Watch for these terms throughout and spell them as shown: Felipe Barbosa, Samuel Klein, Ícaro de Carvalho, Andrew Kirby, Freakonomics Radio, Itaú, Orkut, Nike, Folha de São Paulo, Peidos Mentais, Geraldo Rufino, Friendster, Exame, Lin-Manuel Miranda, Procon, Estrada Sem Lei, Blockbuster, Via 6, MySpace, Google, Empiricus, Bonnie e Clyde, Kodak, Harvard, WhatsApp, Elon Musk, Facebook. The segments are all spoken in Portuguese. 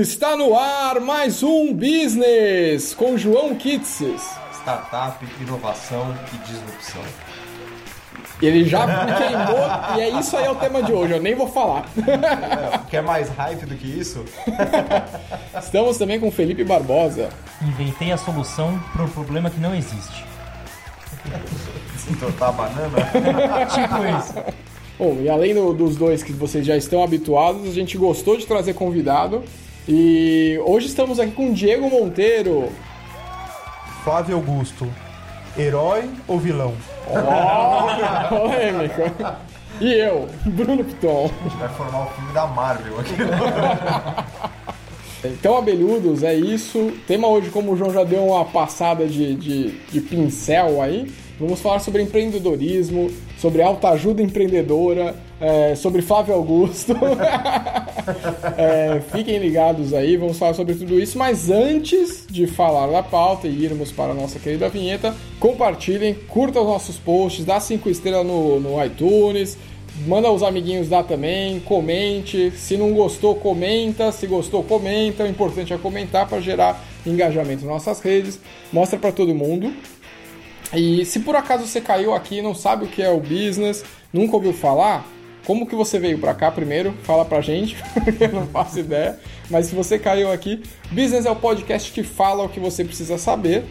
está no ar mais um Business com João Kitses. Startup, inovação e disrupção. Ele já me queimou e é isso aí, é o tema de hoje, eu nem vou falar. Quer mais hype do que isso? Estamos também com Felipe Barbosa. Inventei a solução para um problema que não existe. Se entortar a banana? Tipo isso. Bom, e além dos dois que vocês já estão habituados, a gente gostou de trazer convidado. E hoje estamos aqui com Diego Monteiro. Flávio Augusto. Herói ou vilão? Oh, polêmico. E eu, Bruno Piton. A gente vai formar o filme da Marvel aqui. Então, abelhudos, é isso. Tema hoje, como o João já deu uma passada de pincel aí, vamos falar sobre empreendedorismo, sobre autoajuda empreendedora, sobre Flávio Augusto. Fiquem ligados aí, vamos falar sobre tudo isso. Mas antes de falar da pauta e irmos para a nossa querida vinheta, compartilhem, curtam os nossos posts, dá 5 estrelas no iTunes, manda os amiguinhos dar também, comente. Se não gostou, comenta. Se gostou, comenta. O importante é comentar para gerar engajamento nas nossas redes. Mostra para todo mundo. E se por acaso você caiu aqui e não sabe o que é o business, nunca ouviu falar, como que você veio pra cá primeiro? Fala pra gente, porque eu não faço ideia. Mas se você caiu aqui, business é o podcast que fala o que você precisa saber,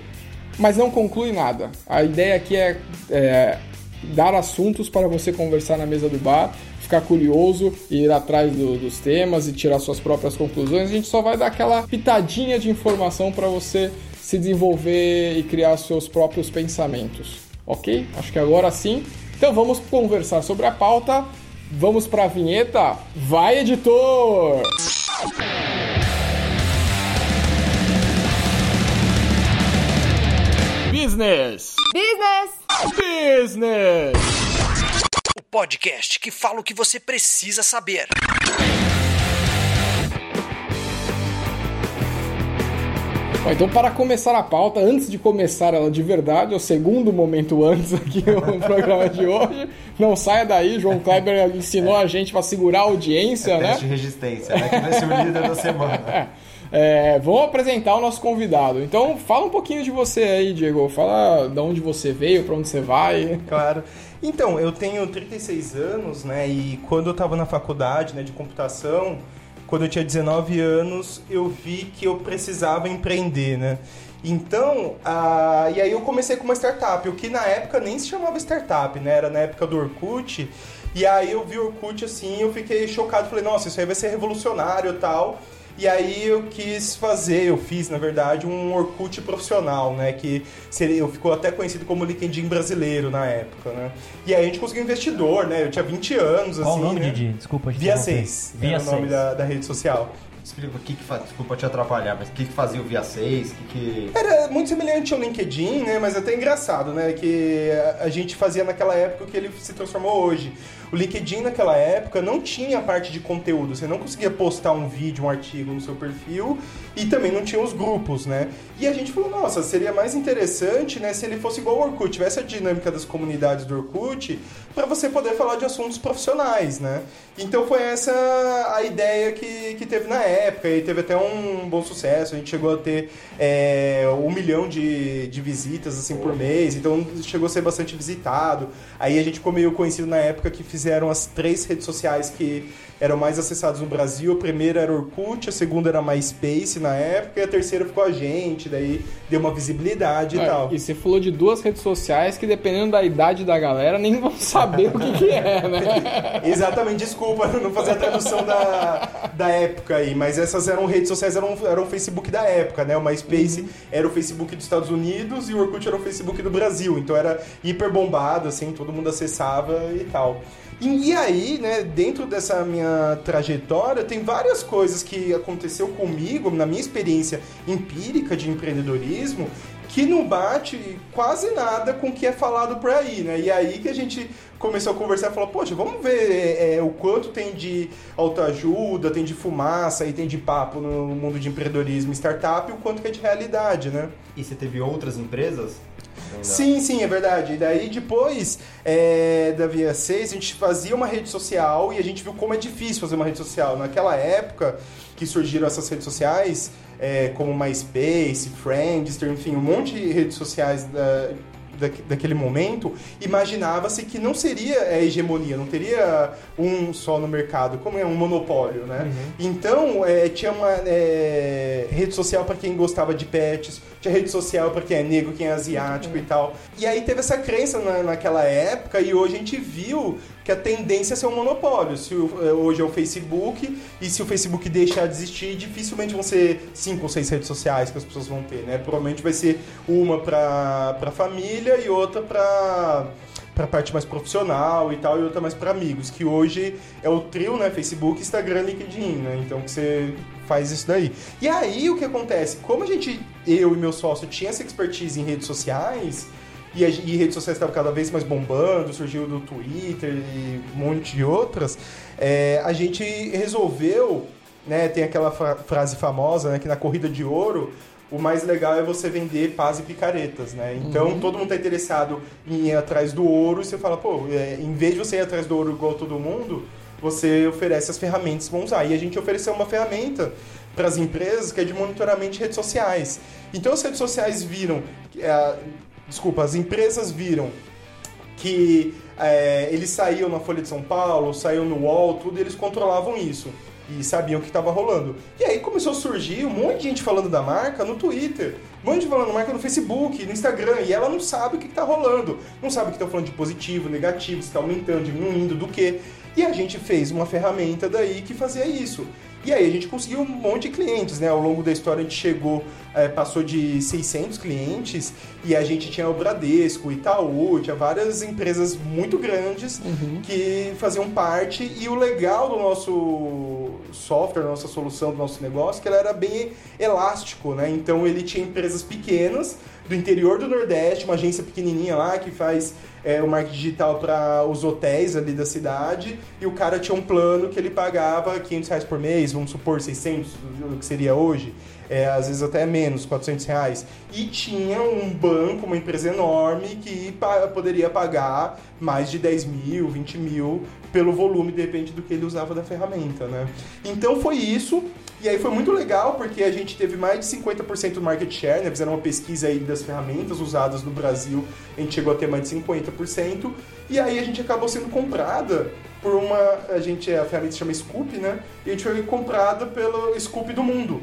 mas não conclui nada. A ideia aqui é dar assuntos para você conversar na mesa do bar, ficar curioso, ir atrás dos temas e tirar suas próprias conclusões. A gente só vai dar aquela pitadinha de informação para você se desenvolver e criar seus próprios pensamentos, ok? Acho que agora sim. Então vamos conversar sobre a pauta, vamos para a vinheta. Vai, editor! Business! Business! Business! O podcast que fala o que você precisa saber. Bom, então, para começar a pauta, antes de começar ela de verdade, é o segundo momento antes aqui no programa de hoje. Não saia daí, João Kleber ensinou a gente para segurar a audiência, né? Teste de resistência, né? Que vai ser o líder da semana. Vamos apresentar o nosso convidado. Então, fala um pouquinho de você aí, Diego. Fala de onde você veio, para onde você vai. Claro. Então, eu tenho 36 anos, né? E quando eu estava na faculdade, né, de computação, quando eu tinha 19 anos, eu vi que eu precisava empreender, né? Então, e aí eu comecei com uma startup, o que na época nem se chamava startup, né? Era na época do Orkut. E aí eu vi o Orkut assim, eu fiquei chocado, falei, nossa, isso aí vai ser revolucionário e tal. E aí eu fiz, na verdade, um Orkut profissional, né? Que ficou até conhecido como LinkedIn brasileiro na época, né? E aí a gente conseguiu investidor, né? Eu tinha 20 anos, assim. Qual o nome, né? Didi? Desculpa, Via 6. Via 6. É o nome da rede social. Explica o que faz. Desculpa te atrapalhar, mas o que fazia o Via 6? Era muito semelhante ao LinkedIn, né? Mas até engraçado, né? Que a gente fazia naquela época o que ele se transformou hoje. O LinkedIn naquela época não tinha a parte de conteúdo, você não conseguia postar um vídeo, um artigo no seu perfil e também não tinha os grupos, né? E a gente falou, nossa, seria mais interessante, né, se ele fosse igual ao Orkut, tivesse a dinâmica das comunidades do Orkut para você poder falar de assuntos profissionais, né? Então foi essa a ideia que teve na época e teve até um bom sucesso, a gente chegou a ter 1 milhão de visitas assim por mês, então chegou a ser bastante visitado, aí a gente ficou meio conhecido na época que fizeram as 3 redes sociais que eram mais acessadas no Brasil. A primeira era Orkut, a segunda era MySpace na época, e a terceira ficou a gente, daí deu uma visibilidade e tal. E você falou de 2 redes sociais que, dependendo da idade da galera, nem vão saber o que é, né? Exatamente, desculpa, não fazer a tradução da época aí, mas essas eram redes sociais, eram o Facebook da época, né? O MySpace era o Facebook dos Estados Unidos e o Orkut era o Facebook do Brasil, então era hiper bombado, assim, todo mundo acessava e tal. E aí, né, dentro dessa minha trajetória, tem várias coisas que aconteceu comigo, na minha experiência empírica de empreendedorismo, que não bate quase nada com o que é falado por aí, né? E aí que a gente começou a conversar e falou, poxa, vamos ver o quanto tem de autoajuda, tem de fumaça e tem de papo no mundo de empreendedorismo e startup, e o quanto que é de realidade, né? E você teve outras empresas? Entendeu? Sim, sim, é verdade. E daí depois da Via 6, a gente fazia uma rede social e a gente viu como é difícil fazer uma rede social. Naquela época que surgiram essas redes sociais, como MySpace, Friendster, enfim, um monte de redes sociais daquele momento, imaginava-se que não seria hegemonia, não teria um só no mercado, como é um monopólio, né? Uhum. Então, tinha uma rede social para quem gostava de pets, tinha rede social para quem é negro, quem é asiático e tal. E aí teve essa crença naquela época e hoje a gente viu que a tendência é ser um monopólio. Se hoje é o Facebook, e se o Facebook deixar de existir, dificilmente vão ser 5 ou 6 redes sociais que as pessoas vão ter, né? Provavelmente vai ser uma para família e outra para parte mais profissional e tal, e outra mais para amigos, que hoje é o trio, né? Facebook, Instagram, LinkedIn, né? Então que você faz isso daí. E aí o que acontece? Como eu e meu sócio tinha essa expertise em redes sociais, e redes sociais estavam cada vez mais bombando, surgiu do Twitter e um monte de outras, a gente resolveu, né, tem aquela frase famosa, né, que na corrida de ouro, o mais legal é você vender pás e picaretas, né? Então, todo mundo tá interessado em ir atrás do ouro, e você fala, pô, em vez de você ir atrás do ouro igual todo mundo, você oferece as ferramentas que vão usar. E a gente ofereceu uma ferramenta para as empresas que é de monitoramento de redes sociais. Então, as redes sociais viram... as empresas viram que eles saíam na Folha de São Paulo, saíam no UOL, tudo, e eles controlavam isso. E sabiam o que estava rolando. E aí começou a surgir um monte de gente falando da marca no Twitter, um monte de gente falando da marca no Facebook, no Instagram, e ela não sabe o que está rolando. Não sabe o que está falando de positivo, negativo, se está aumentando, diminuindo, do quê. E a gente fez uma ferramenta daí que fazia isso. E aí a gente conseguiu um monte de clientes, né? Ao longo da história a gente passou de 600 clientes e a gente tinha o Bradesco, Itaú, tinha várias empresas muito grandes que faziam parte. E o legal do nosso software, da nossa solução, do nosso negócio, que ela era bem elástico, né? Então ele tinha empresas pequenas do interior do Nordeste, uma agência pequenininha lá que faz o marketing digital para os hotéis ali da cidade, e o cara tinha um plano que ele pagava R$500 por mês, vamos supor 600, o que seria hoje, às vezes até menos, R$400, e tinha um banco, uma empresa enorme que poderia pagar mais de 10 mil, 20 mil pelo volume, depende do que ele usava da ferramenta, né? Então foi isso. E aí foi muito legal, porque a gente teve mais de 50% do market share, né? Fizeram uma pesquisa aí das ferramentas usadas no Brasil, a gente chegou a ter mais de 50%, e aí a gente acabou sendo comprada por a ferramenta se chama Scoop, né? E a gente foi comprada pelo Scoop do mundo,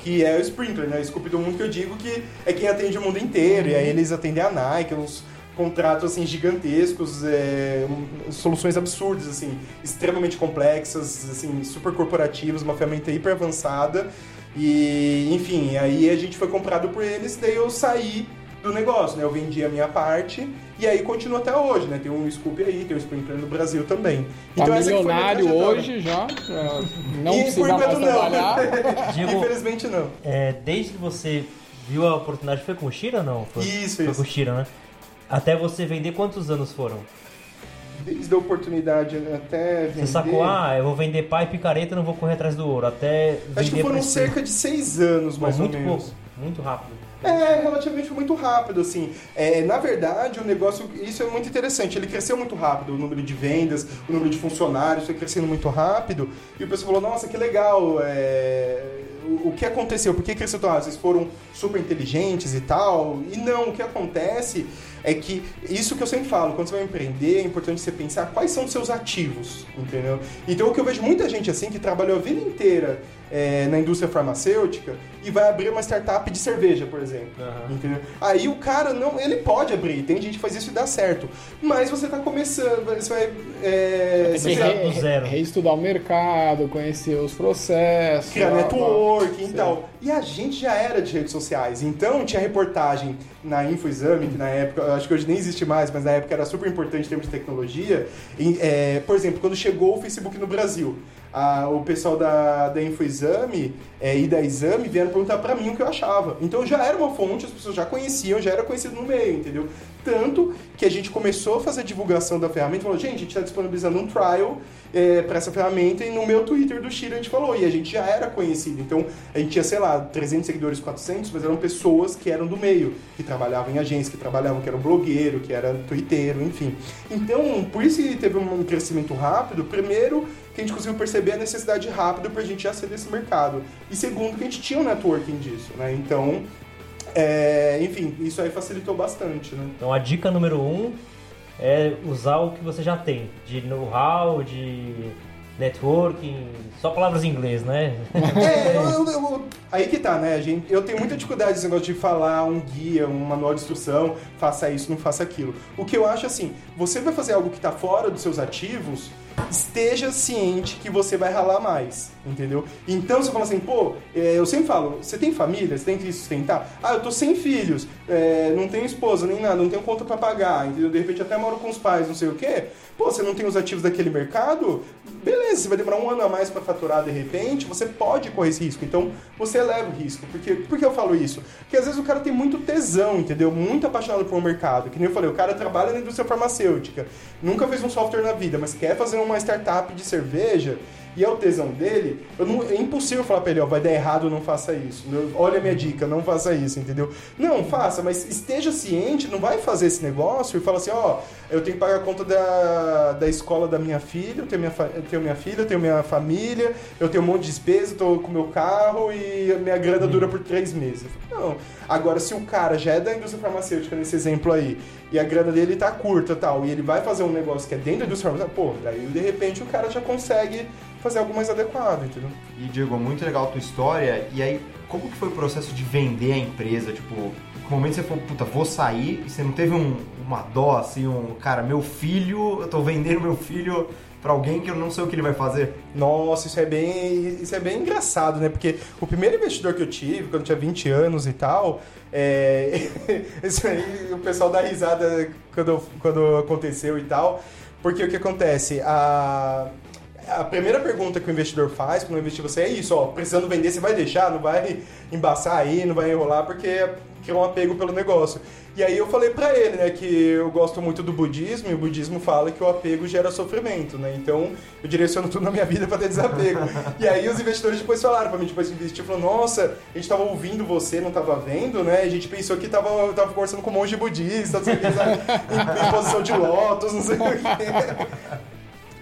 que é o Sprinkler, né? O Scoop do mundo que eu digo que é quem atende o mundo inteiro, e aí eles atendem a Nike, uns contratos assim gigantescos, soluções absurdas, assim, extremamente complexas, assim, super corporativas, uma ferramenta hiper avançada. E enfim, aí a gente foi comprado por eles, daí eu saí do negócio, né? Eu vendi a minha parte e aí continua até hoje, né? Tem um Scoop aí, tem um Sprinkler no Brasil também. Tá então, milionário hoje já. Não precisa mais trabalhar. Diego, infelizmente não. Desde que você viu a oportunidade, foi com o Shira ou não? Foi com o Shira, né? Até você vender, quantos anos foram? Desde a oportunidade até vender... Você sacou, eu vou vender pá e picareta, não vou correr atrás do ouro, até... Acho que foram cerca de 6 anos, mais ou menos. Muito pouco, muito rápido. Relativamente muito rápido, assim. Na verdade, o negócio, isso é muito interessante, ele cresceu muito rápido, o número de vendas, o número de funcionários foi crescendo muito rápido, e o pessoal falou, nossa, que legal, o que aconteceu? Por que cresceu tão rápido? Vocês foram super inteligentes e tal? E não, o que acontece é que, isso que eu sempre falo, quando você vai empreender, é importante você pensar quais são os seus ativos, entendeu? Então, o que eu vejo muita gente assim, que trabalhou a vida inteira na indústria farmacêutica e vai abrir uma startup de cerveja, por exemplo, entendeu? Aí o cara, ele pode abrir, tem gente que faz isso e dá certo, mas você tá começando, você vai... reestudar o mercado, conhecer os processos... Criar networking e tal. E a gente já era de redes sociais, então tinha reportagem na Infoexame, que na época, acho que hoje nem existe mais, mas na época era super importante em termos de tecnologia. Por exemplo, quando chegou o Facebook no Brasil, o pessoal da Infoexame e da Exame vieram perguntar pra mim o que eu achava. Então já era uma fonte, as pessoas já conheciam, já era conhecido no meio, entendeu? Tanto que a gente começou a fazer a divulgação da ferramenta, falou, gente, a gente tá disponibilizando um trial pra essa ferramenta, e no meu Twitter do Chira a gente falou, e a gente já era conhecido. Então a gente tinha, 300 seguidores, 400, mas eram pessoas que eram do meio, que trabalhavam em agências, que eram blogueiro, que era twitteiro, enfim. Então, por isso que teve um crescimento rápido, primeiro, que a gente conseguiu perceber a necessidade rápido pra gente já ser desse mercado. E segundo, que a gente tinha um networking disso, né? Então, enfim, isso aí facilitou bastante, né? Então, a dica número 1 é usar o que você já tem, de know-how, de networking, só palavras em inglês, né? Aí que tá, né, gente? Eu tenho muita dificuldade nesse negócio de falar um guia, um manual de instrução, faça isso, não faça aquilo. O que eu acho, assim, você vai fazer algo que tá fora dos seus ativos, esteja ciente que você vai ralar mais, entendeu? Então você fala assim, pô, eu sempre falo, você tem família, você tem que sustentar? Eu tô sem filhos, não tenho esposa, nem nada, não tenho conta pra pagar, entendeu? De repente até moro com os pais, não sei o quê. Pô, você não tem os ativos daquele mercado? Beleza, você vai demorar um ano a mais pra faturar de repente, você pode correr esse risco. Então você eleva o risco. Por que eu falo isso? Porque às vezes o cara tem muito tesão, entendeu? Muito apaixonado por um mercado. Que nem eu falei, o cara trabalha na indústria farmacêutica, nunca fez um software na vida, mas quer fazer uma startup de cerveja, e é o tesão dele, é impossível falar pra ele, vai dar errado, não faça isso. Olha a minha dica, não faça isso, entendeu? Não, faça, mas esteja ciente, não vai fazer esse negócio e fala assim, eu tenho que pagar a conta da escola da minha filha, eu tenho minha filha, eu tenho minha família, eu tenho um monte de despesa, eu tô com meu carro e a minha grana dura por 3 meses. Não. Agora, se o cara já é da indústria farmacêutica, nesse exemplo aí, e a grana dele tá curta e tal, e ele vai fazer um negócio que é dentro da indústria farmacêutica, daí de repente o cara já consegue fazer algo mais adequado, entendeu? E, Diego, muito legal a tua história. E aí, como que foi o processo de vender a empresa? Tipo, no momento você falou, vou sair, e você não teve uma dó, assim, cara, meu filho, eu tô vendendo meu filho pra alguém que eu não sei o que ele vai fazer? Nossa, isso é bem engraçado, né? Porque o primeiro investidor que eu tive, quando eu tinha 20 anos e tal, isso aí, o pessoal dá risada quando aconteceu e tal, porque o que acontece? A primeira pergunta que o investidor faz quando investir você é isso, precisando vender, você vai deixar, não vai embaçar aí, não vai enrolar, porque é um apego pelo negócio. E aí eu falei pra ele, né, que eu gosto muito do budismo, e o budismo fala que o apego gera sofrimento, né, então eu direciono tudo na minha vida pra ter desapego. E aí os investidores depois falaram pra mim, depois que investiu, falou, nossa, a gente tava ouvindo você, não tava vendo, né, a gente pensou que tava conversando com um monge budista, não sei o que, sabe, em posição de lótus, não sei o que.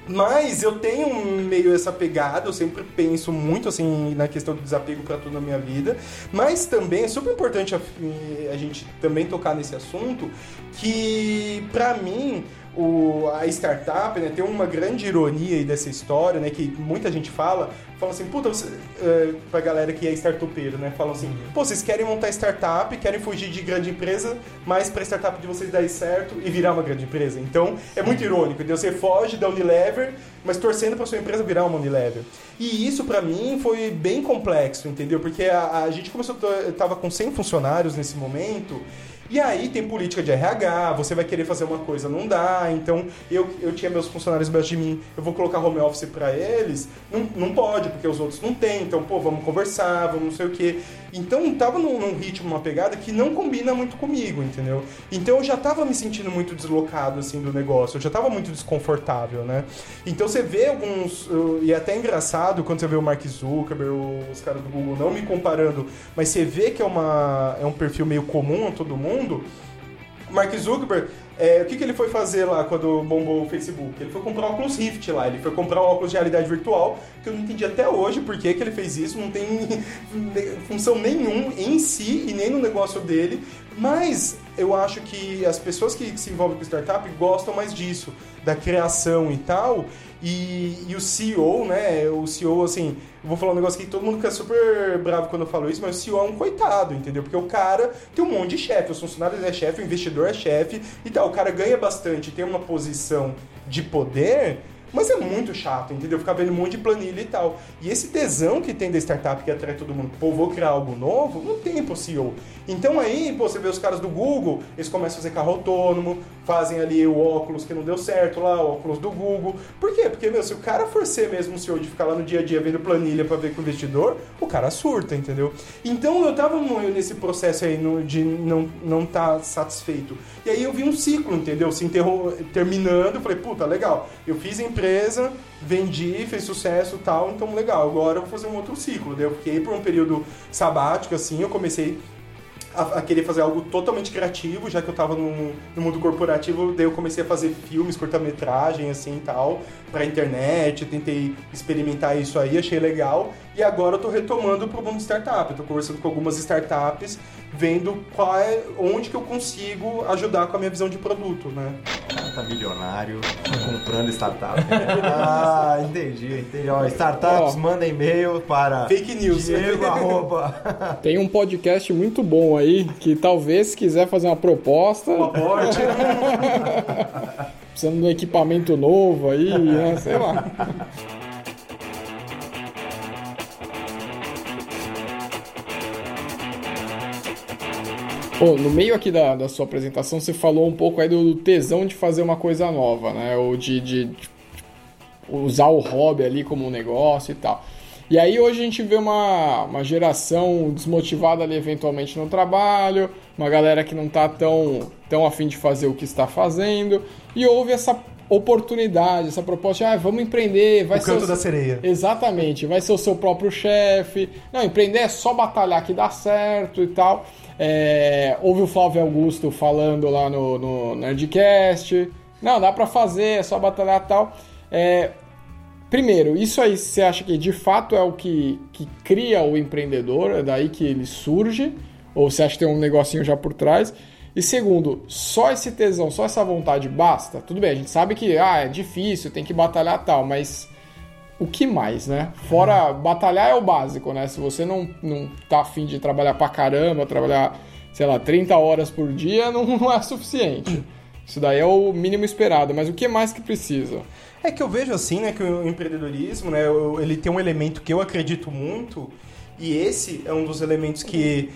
Mas eu tenho meio essa pegada, eu sempre penso muito assim na questão do desapego para tudo na minha vida, mas também é super importante a gente também tocar nesse assunto, que pra mim a startup, né, tem uma grande ironia aí dessa história, né, que muita gente fala assim, puta, pra galera que é startupeiro, né, falam assim, vocês querem montar startup, querem fugir de grande empresa, mas pra startup de vocês dar certo e virar uma grande empresa. Então, é muito irônico, entendeu? Você foge da Unilever, mas torcendo pra sua empresa virar uma Unilever. E isso, pra mim, foi bem complexo, entendeu? Porque a gente começou, eu tava com 100 funcionários nesse momento. E aí tem política de RH, você vai querer fazer uma coisa, não dá, então eu tinha meus funcionários embaixo de mim, eu vou colocar home office pra eles, não pode, porque os outros não tem, então, vamos conversar, vamos não sei o quê. Então tava num ritmo, uma pegada que não combina muito comigo, entendeu? Então eu já tava me sentindo muito deslocado, assim, do negócio, eu já tava muito desconfortável, né? Então você vê alguns, e é até engraçado quando você vê o Mark Zuckerberg, os caras do Google, não me comparando, mas você vê que é um perfil meio comum a todo mundo. Mark Zuckerberg, o que ele foi fazer lá quando bombou o Facebook? Ele foi comprar óculos Rift lá, ele foi comprar um óculos de realidade virtual, que eu não entendi até hoje por que ele fez isso, não tem função nenhuma em si e nem no negócio dele, mas eu acho que as pessoas que se envolvem com startup gostam mais disso, da criação e tal, e o CEO, né, o CEO, assim, eu vou falar um negócio que todo mundo fica super bravo quando eu falo isso, mas o CEO é um coitado, entendeu? Porque o cara tem um monte de chefe, os funcionários é chefe, o investidor é chefe e tal, o cara ganha bastante, tem uma posição de poder, mas é muito chato, entendeu? Ficar vendo um monte de planilha e tal. E esse tesão que tem da startup que atrai todo mundo, vou criar algo novo, não tem pro CEO. Então aí, você vê os caras do Google, eles começam a fazer carro autônomo, fazem ali o óculos que não deu certo lá, o óculos do Google. Por quê? Porque, meu, se o cara for ser mesmo o CEO de ficar lá no dia a dia vendo planilha pra ver com o investidor, o cara surta, entendeu? Então eu tava nesse processo aí de não tá satisfeito. E aí eu vi um ciclo, entendeu? Terminando, falei, puta, legal, eu fiz a empresa, vendi, fez sucesso e tal, então legal, agora eu vou fazer um outro ciclo. Daí eu fiquei por um período sabático, assim, eu comecei a querer fazer algo totalmente criativo, já que eu tava no mundo corporativo, daí eu comecei a fazer filmes, curta-metragem, assim, e tal, pra internet, tentei experimentar isso aí, achei legal, e agora eu tô retomando pro mundo de startup, eu tô conversando com algumas startups, vendo onde que eu consigo ajudar com a minha visão de produto, né? Tá milionário, comprando startup. Ah, entendi. Ó, startups, manda e-mail para... Fake news. Diego. Tem um podcast muito bom aí, que talvez se quiser fazer uma proposta... Um aporte. Precisando de um equipamento novo aí, né? Sei lá. Bom, no meio aqui da sua apresentação, você falou um pouco aí do tesão de fazer uma coisa nova, né? Ou de usar o hobby ali como um negócio e tal. E aí hoje a gente vê uma geração desmotivada ali eventualmente no trabalho, uma galera que não tá tão a fim de fazer o que está fazendo, e houve essa oportunidade, essa proposta de, vamos empreender, vai ser o canto da sereia. Exatamente, vai ser o seu próprio chefe. Não, empreender é só batalhar que dá certo e tal. Houve o Flávio Augusto falando lá no Nerdcast, não, dá pra fazer, é só batalhar e tal. Primeiro, isso aí você acha que de fato é o que cria o empreendedor, é daí que ele surge, ou você acha que tem um negocinho já por trás? E segundo, só esse tesão, só essa vontade basta? Tudo bem, a gente sabe que é difícil, tem que batalhar e tal, mas o que mais, né? Fora batalhar é o básico, né? Se você não tá afim de trabalhar pra caramba, trabalhar, sei lá, 30 horas por dia, não é suficiente. Isso daí é o mínimo esperado, mas o que mais que precisa? É que eu vejo assim, né, que o empreendedorismo, né, ele tem um elemento que eu acredito muito, e esse é um dos elementos que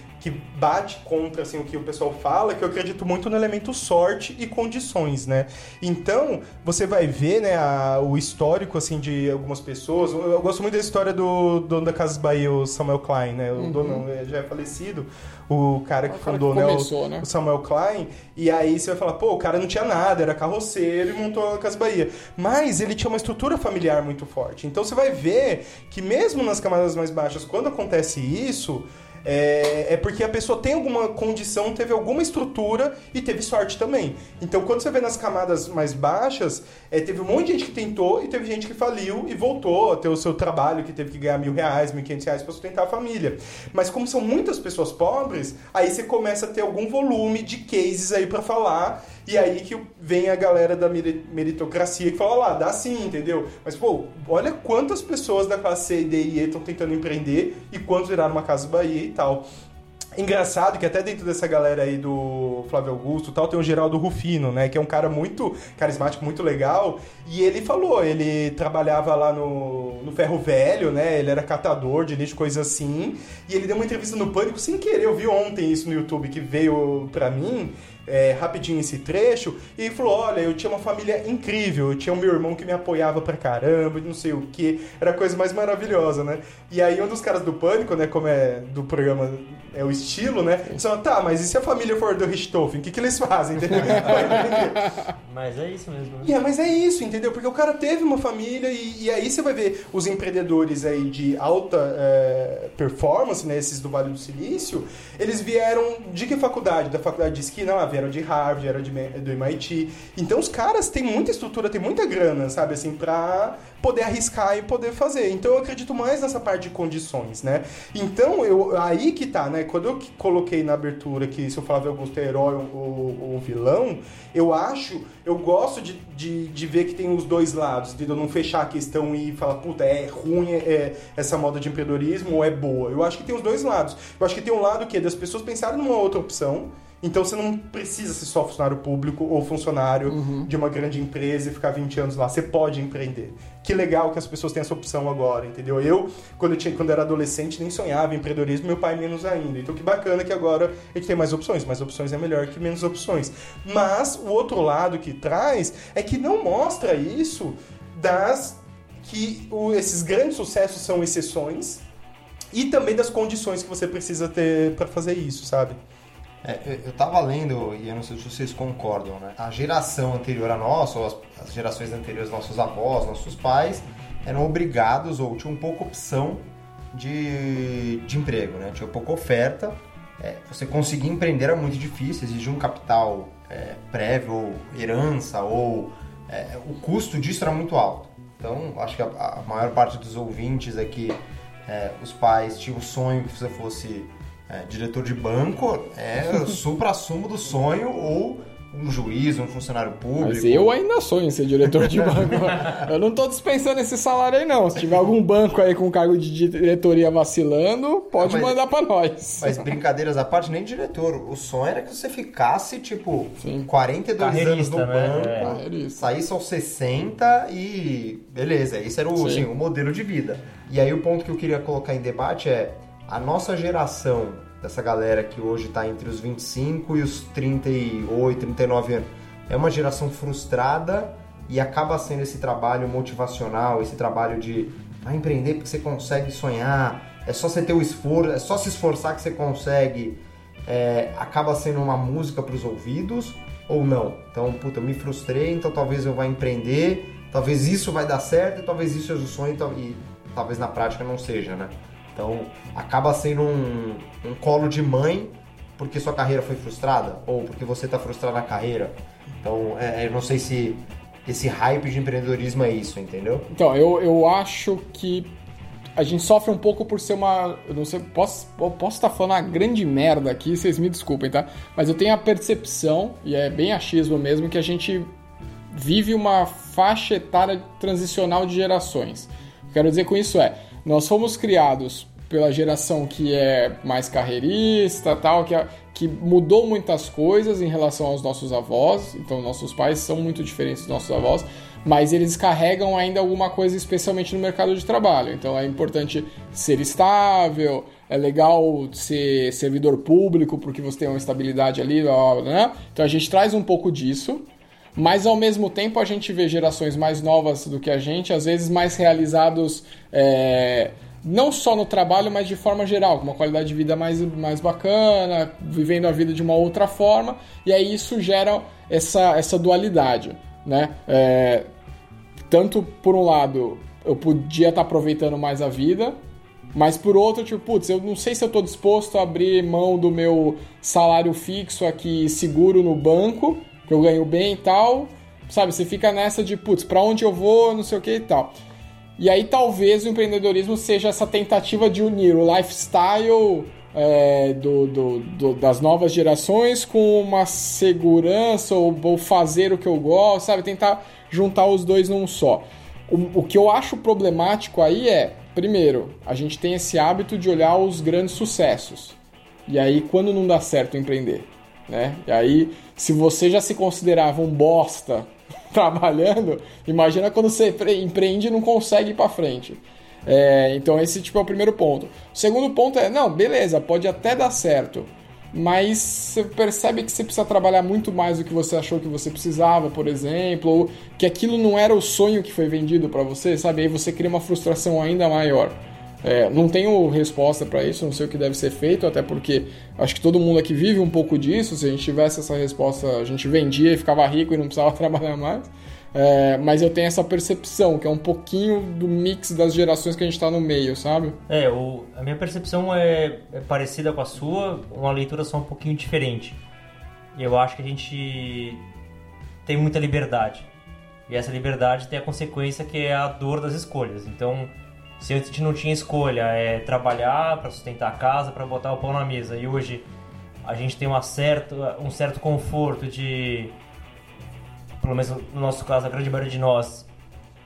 bate contra assim, o que o pessoal fala, que eu acredito muito no elemento sorte e condições, né? Então, você vai ver, né, o histórico assim, de algumas pessoas. Eu gosto muito da história do dono da Casas Bahia, o Samuel Klein, né? O dono já é falecido, o cara que fundou, cara que começou, né? O Samuel Klein. E aí você vai falar, pô, o cara não tinha nada, era carroceiro e montou a Casas Bahia. Mas ele tinha uma estrutura familiar muito forte. Então, você vai ver que mesmo nas camadas mais baixas, quando acontece isso... É porque a pessoa tem alguma condição, teve alguma estrutura e teve sorte também. Então, quando você vê nas camadas mais baixas, teve um monte de gente que tentou e teve gente que faliu e voltou a ter o seu trabalho, que teve que ganhar R$1.000, R$1.500 para sustentar a família. Mas como são muitas pessoas pobres, aí você começa a ter algum volume de cases aí para falar. E aí que vem a galera da meritocracia que fala lá, dá sim, entendeu? Mas, pô, olha quantas pessoas da classe C, D e E estão tentando empreender e quantos viraram uma Casa Bahia e tal. Engraçado que até dentro dessa galera aí do Flávio Augusto e tal, tem o Geraldo Rufino, né? Que é um cara muito carismático, muito legal. E ele falou, ele trabalhava lá no Ferro Velho, né? Ele era catador de lixo, coisa assim. E ele deu uma entrevista no Pânico sem querer. Eu vi ontem isso no YouTube que veio pra mim... rapidinho esse trecho, e falou, olha, eu tinha uma família incrível, eu tinha o meu irmão que me apoiava pra caramba, não sei o que, era a coisa mais maravilhosa, né? E aí um dos caras do Pânico, né, como é do programa, é o estilo, né, eles falam, tá, mas e se a família for do Richthofen, o que eles fazem? Entendeu? Mas é isso mesmo. Né? Mas é isso, entendeu? Porque o cara teve uma família, e aí você vai ver os empreendedores aí de alta performance, né, esses do Vale do Silício, eles vieram de que faculdade? Da faculdade de esquina lá, eram de Harvard, eram do MIT. Então os caras têm muita estrutura, têm muita grana, sabe, assim, pra poder arriscar e poder fazer. Então eu acredito mais nessa parte de condições, né? Então, aí que tá, né? Quando eu coloquei na abertura que se eu falava Augusto é herói ou vilão, eu gosto de ver que tem os dois lados, de eu não fechar a questão e falar, puta, é ruim essa moda de empreendedorismo ou é boa. Eu acho que tem os dois lados. Eu acho que tem um lado que é das pessoas pensarem numa outra opção, Então você não precisa ser só funcionário público ou funcionário de uma grande empresa e ficar 20 anos lá. Você pode empreender. Que legal que as pessoas têm essa opção agora, entendeu? Eu, quando era adolescente, nem sonhava em empreendedorismo, meu pai menos ainda. Então que bacana que agora a gente tem mais opções. Mais opções é melhor que menos opções. Mas o outro lado que traz é que não mostra isso que esses grandes sucessos são exceções e também das condições que você precisa ter para fazer isso, sabe? Eu estava lendo, e eu não sei se vocês concordam, né? A geração anterior à nossa, ou as gerações anteriores, nossos avós, nossos pais, eram obrigados ou tinham pouca opção de emprego, né? Tinha pouca oferta. Você conseguir empreender era muito difícil, exigia um capital prévio, ou herança, ou o custo disso era muito alto. Então, acho que a maior parte dos ouvintes aqui, os pais tinham o sonho que você fosse... diretor de banco é o supra-sumo do sonho, ou um juiz, um funcionário público. Mas eu ainda sonho em ser diretor de banco. Eu não tô dispensando esse salário aí, não. Se tiver algum banco aí com cargo de diretoria vacilando, pode mandar pra nós. Mas brincadeiras à parte, nem diretor. O sonho era que você ficasse, tipo, sim, 42 anos no banco, saísse aos 60 e... Beleza, esse era o modelo de vida. E aí o ponto que eu queria colocar em debate é... A nossa geração, dessa galera que hoje está entre os 25 e os 38, 39 anos, é uma geração frustrada e acaba sendo esse trabalho motivacional, esse trabalho de empreender porque você consegue sonhar, é só você ter o esforço, é só se esforçar que você consegue, acaba sendo uma música para os ouvidos ou não. Então, puta, eu me frustrei, então talvez eu vá empreender, talvez isso vai dar certo, talvez isso seja o sonho e talvez na prática não seja, né? Então, acaba sendo um colo de mãe porque sua carreira foi frustrada ou porque você está frustrado na carreira. Então, eu não sei se esse hype de empreendedorismo é isso, entendeu? Então, eu acho que a gente sofre um pouco por ser uma... Eu não sei, posso estar falando uma grande merda aqui, vocês me desculpem, tá? Mas eu tenho a percepção, e é bem achismo mesmo, que a gente vive uma faixa etária transicional de gerações. O que eu quero dizer com isso é... Nós fomos criados pela geração que é mais carreirista, tal, que mudou muitas coisas em relação aos nossos avós. Então, nossos pais são muito diferentes dos nossos avós, mas eles carregam ainda alguma coisa, especialmente no mercado de trabalho. Então, é importante ser estável, é legal ser servidor público, porque você tem uma estabilidade ali, blá, blá, blá. Então, a gente traz um pouco disso. Mas, ao mesmo tempo, a gente vê gerações mais novas do que a gente, às vezes mais realizados, não só no trabalho, mas de forma geral, com uma qualidade de vida mais bacana, vivendo a vida de uma outra forma, e aí isso gera essa dualidade, né? Tanto, por um lado, eu podia estar aproveitando mais a vida, mas por outro, tipo, putz, eu não sei se eu estou disposto a abrir mão do meu salário fixo aqui, seguro no banco, que eu ganho bem e tal, sabe? Você fica nessa de, putz, pra onde eu vou, não sei o que e tal. E aí talvez o empreendedorismo seja essa tentativa de unir o lifestyle das novas gerações com uma segurança ou fazer o que eu gosto, sabe? Tentar juntar os dois num só. O que eu acho problemático aí é, primeiro, a gente tem esse hábito de olhar os grandes sucessos. E aí, quando não dá certo empreender? Né? E aí, se você já se considerava um bosta trabalhando, imagina quando você empreende e não consegue ir pra frente. Então esse tipo é o primeiro ponto. O segundo ponto é, não, beleza, pode até dar certo, mas você percebe que você precisa trabalhar muito mais do que você achou que você precisava, por exemplo, ou que aquilo não era o sonho que foi vendido pra você, sabe? Aí você cria uma frustração ainda maior. Não tenho resposta para isso, não sei o que deve ser feito, até porque acho que todo mundo aqui vive um pouco disso. Se a gente tivesse essa resposta, a gente vendia e ficava rico e não precisava trabalhar mais. Mas eu tenho essa percepção, que é um pouquinho do mix das gerações que a gente está no meio, sabe? A minha percepção é parecida com a sua, uma leitura só um pouquinho diferente. Eu acho que a gente tem muita liberdade. E essa liberdade tem a consequência que é a dor das escolhas. Então... Se antes a gente não tinha escolha, trabalhar para sustentar a casa, para botar o pão na mesa. E hoje a gente tem um certo conforto de, pelo menos no nosso caso, a grande maioria de nós,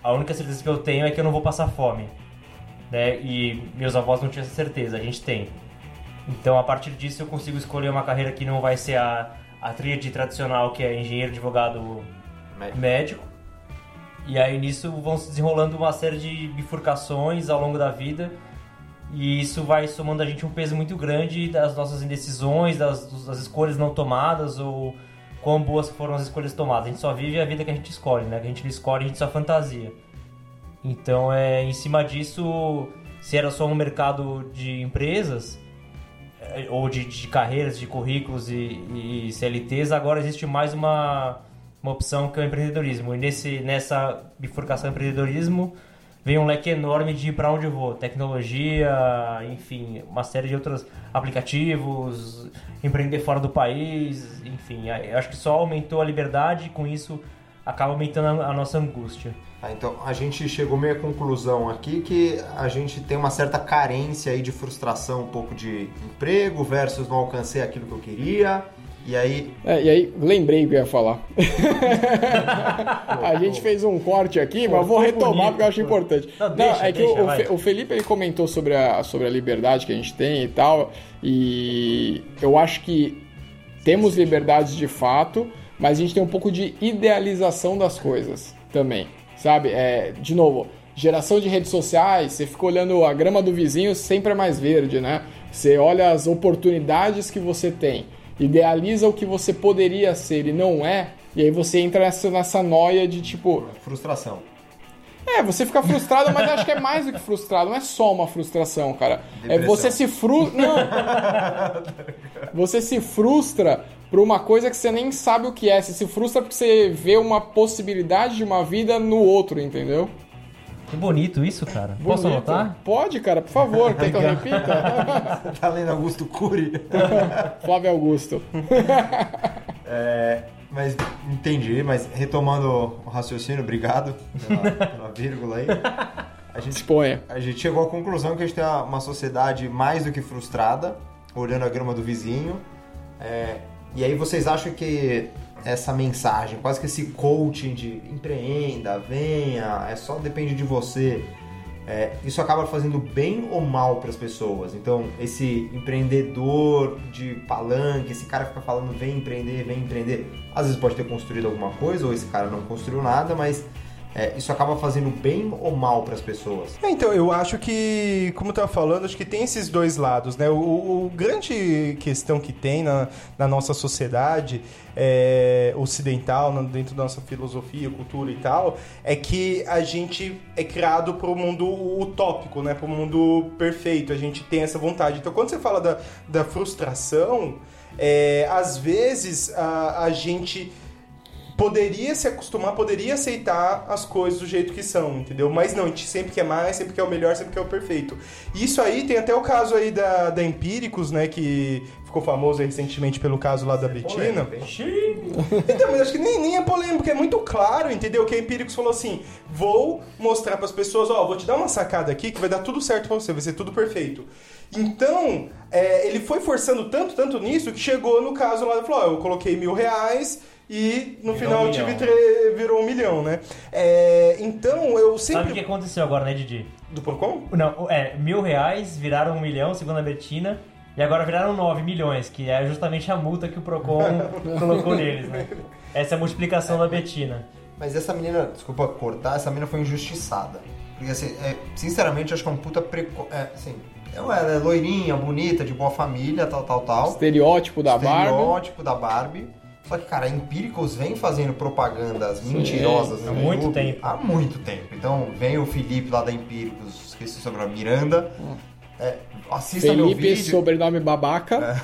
a única certeza que eu tenho é que eu não vou passar fome, né? E meus avós não tinham essa certeza, a gente tem. Então, a partir disso, eu consigo escolher uma carreira que não vai ser a tríade tradicional, que é engenheiro, advogado, médico. E aí, nisso, vão se desenrolando uma série de bifurcações ao longo da vida. E isso vai somando a gente um peso muito grande das nossas indecisões, das escolhas não tomadas, ou quão boas foram as escolhas tomadas. A gente só vive a vida que a gente escolhe, né? Que a gente não escolhe, a gente só fantasia. Então, em cima disso, se era só um mercado de empresas, ou de carreiras, de currículos e CLTs, agora existe mais uma opção que é o empreendedorismo. E nessa bifurcação do empreendedorismo, vem um leque enorme de para onde eu vou, tecnologia, enfim, uma série de outros aplicativos, empreender fora do país, enfim, eu acho que só aumentou a liberdade e com isso acaba aumentando a nossa angústia. Então a gente chegou meio à conclusão aqui que a gente tem uma certa carência aí de frustração, um pouco de emprego versus não alcancei aquilo que eu queria. E aí, lembrei o que eu ia falar. A gente fez um corte aqui, mas vou retomar bonito, porque eu acho importante. Não, deixa, o Felipe ele comentou sobre a liberdade que a gente tem e tal, e eu acho que temos liberdade de fato, mas a gente tem um pouco de idealização das coisas também, sabe? De novo, geração de redes sociais, você fica olhando a grama do vizinho, sempre é mais verde, né? Você olha as oportunidades que você tem. Idealiza o que você poderia ser e não é, e aí você entra nessa noia de tipo... Frustração. Você fica frustrado, mas acho que é mais do que frustrado, não é só uma frustração, cara. Depressão. Você se frustra por uma coisa que você nem sabe o que é, você se frustra porque você vê uma possibilidade de uma vida no outro, entendeu? Que bonito isso, cara. Bonito. Posso anotar? Pode, cara, por favor. Quer que eu repita? Você tá lendo Augusto Cury? Flávio Augusto. Mas entendi, mas retomando o raciocínio, obrigado pela vírgula aí. A gente chegou à conclusão que a gente tem uma sociedade mais do que frustrada, olhando a grama do vizinho. E aí vocês acham que... essa mensagem, quase que esse coaching de empreenda, venha, só depende de você. Isso acaba fazendo bem ou mal para as pessoas? Então, esse empreendedor de palanque, esse cara fica falando vem empreender, às vezes pode ter construído alguma coisa ou esse cara não construiu nada, mas isso acaba fazendo bem ou mal para as pessoas? Então, eu acho que, como eu estava falando, acho que tem esses dois lados, né? O grande questão que tem na nossa sociedade ocidental, dentro da nossa filosofia, cultura e tal, é que a gente é criado para o mundo utópico, né? Para o mundo perfeito, a gente tem essa vontade. Então, quando você fala da frustração, às vezes a gente... poderia se acostumar, poderia aceitar as coisas do jeito que são, entendeu? Mas não, a gente sempre quer mais, sempre quer o melhor, sempre quer o perfeito. E isso aí, tem até o caso aí da Empiricus, né, que ficou famoso recentemente pelo caso lá da Bettina. Então, mas acho que nem é polêmico, porque é muito claro, entendeu? Que a Empiricus falou assim, vou mostrar para as pessoas, vou te dar uma sacada aqui que vai dar tudo certo para você, vai ser tudo perfeito. Então, ele foi forçando tanto nisso, que chegou no caso lá, ele falou, eu coloquei R$1.000, e no final virou R$1 milhão, né? Então eu sempre... Sabe o que aconteceu agora, né, Didi? Do Procon? Não, R$1.000 viraram R$1 milhão, segundo a Bettina, e agora viraram 9 milhões, que é justamente a multa que o Procon colocou neles, né? Essa é a multiplicação da Bettina. Mas essa menina, desculpa cortar, essa menina foi injustiçada. Porque assim, sinceramente, acho que é um puta assim, ela é loirinha, bonita, de boa família, tal. Estereótipo da Barbie. Só que, cara, a Empiricus vem fazendo propagandas mentirosas no YouTube há muito tempo. Então, vem o Felipe lá da Empiricus, esqueci sobre a Miranda. Assista Felipe, meu vídeo. Felipe, sobrenome babaca.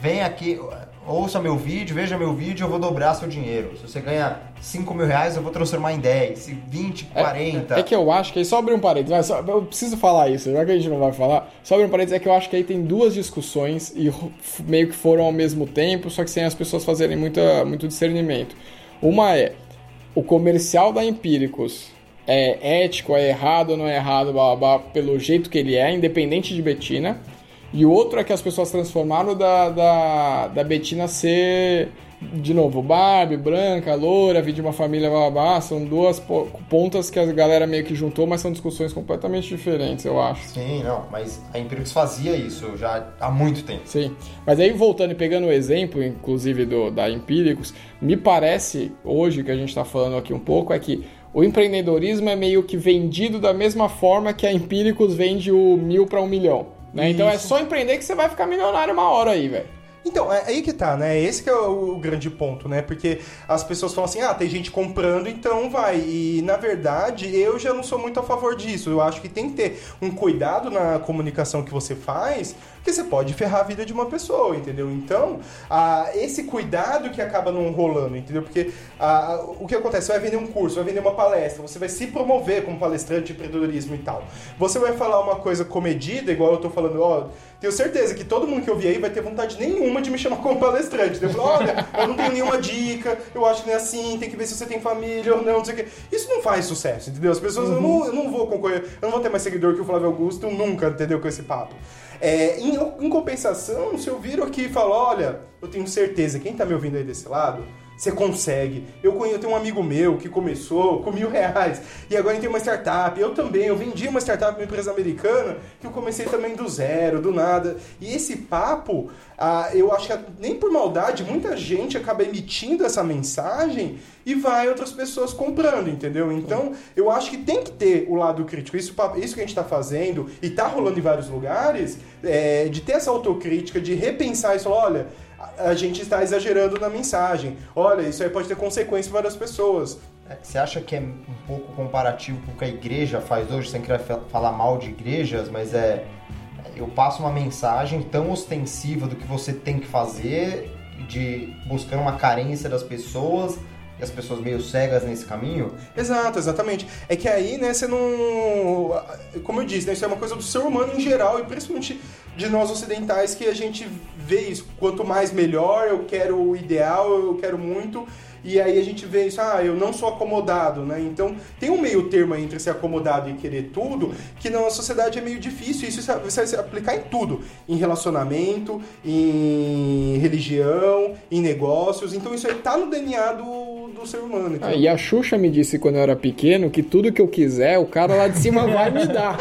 Vem aqui, ouça meu vídeo, veja meu vídeo, eu vou dobrar seu dinheiro. Se você ganha R$5.000, eu vou transformar em 10, 20, 40. Que eu acho que aí, só abrir um parênteses, eu preciso falar isso, já que a gente não vai falar, só abrir um parênteses, que eu acho que aí tem duas discussões e meio que foram ao mesmo tempo, só que sem as pessoas fazerem muito discernimento. Uma é, o comercial da Empiricus é ético, é errado ou não é errado, blá, blá, blá, pelo jeito que ele é, independente de Bettina. E o outro é que as pessoas transformaram da Bettina ser de novo, Barbie, branca, loura, vi de uma família, blá, blá, blá, são duas pontas que a galera meio que juntou, mas são discussões completamente diferentes, eu acho. Sim, não, mas a Empiricus fazia isso já há muito tempo. Sim, mas aí voltando e pegando o exemplo, inclusive, da Empiricus, me parece, hoje, que a gente está falando aqui um pouco, é que o empreendedorismo é meio que vendido da mesma forma que a Empiricus vende o 1.000 para 1 milhão, né? Então é só empreender que você vai ficar milionário uma hora aí, velho. Então, é aí que tá, né? Esse que é o grande ponto, né? Porque as pessoas falam assim, ah, tem gente comprando, então vai. E, na verdade, eu já não sou muito a favor disso. Eu acho que tem que ter um cuidado na comunicação que você faz, porque você pode ferrar a vida de uma pessoa, entendeu? Então, esse cuidado que acaba não rolando, entendeu? Porque o que acontece? Você vai vender um curso, vai vender uma palestra, você vai se promover como palestrante de empreendedorismo e tal. Você vai falar uma coisa comedida, igual eu tô falando, ó... Tenho certeza que todo mundo que eu vi aí vai ter vontade nenhuma de me chamar como palestrante. Eu falo, olha, eu não tenho nenhuma dica, eu acho que não é assim, tem que ver se você tem família ou não sei o quê. Isso não faz sucesso, entendeu? As pessoas, eu não vou concorrer, eu não vou ter mais seguidor que o Flávio Augusto nunca, entendeu, com esse papo. Em compensação, se eu viro aqui e falo, olha, eu tenho certeza, quem tá me ouvindo aí desse lado... Você consegue. Eu tenho um amigo meu que começou com R$1.000 e agora ele tem uma startup. Eu também. Eu vendi uma startup, uma empresa americana, que eu comecei também do zero, do nada. E esse papo, eu acho que nem por maldade, muita gente acaba emitindo essa mensagem e vai outras pessoas comprando, entendeu? Então, eu acho que tem que ter o lado crítico. Isso que a gente está fazendo e está rolando em vários lugares, de ter essa autocrítica, de repensar isso. Olha, a gente está exagerando na mensagem. Olha, isso aí pode ter consequência para várias pessoas. Você acha que é um pouco comparativo com o que a igreja faz hoje, sem querer falar mal de igrejas, mas eu passo uma mensagem tão ostensiva do que você tem que fazer, de buscar uma carência das pessoas... E as pessoas meio cegas nesse caminho? Exato, exatamente. É que aí, né, você não... Como eu disse, né, isso é uma coisa do ser humano em geral e principalmente de nós ocidentais, que a gente vê isso. Quanto mais melhor, eu quero o ideal, eu quero muito... E aí a gente vê isso, eu não sou acomodado, né? Então, tem um meio termo entre ser acomodado e querer tudo, que na sociedade é meio difícil, isso você vai se aplicar em tudo, em relacionamento, em religião, em negócios, então isso aí tá no DNA do ser humano. Então. E a Xuxa me disse quando eu era pequeno que tudo que eu quiser, o cara lá de cima vai me dar.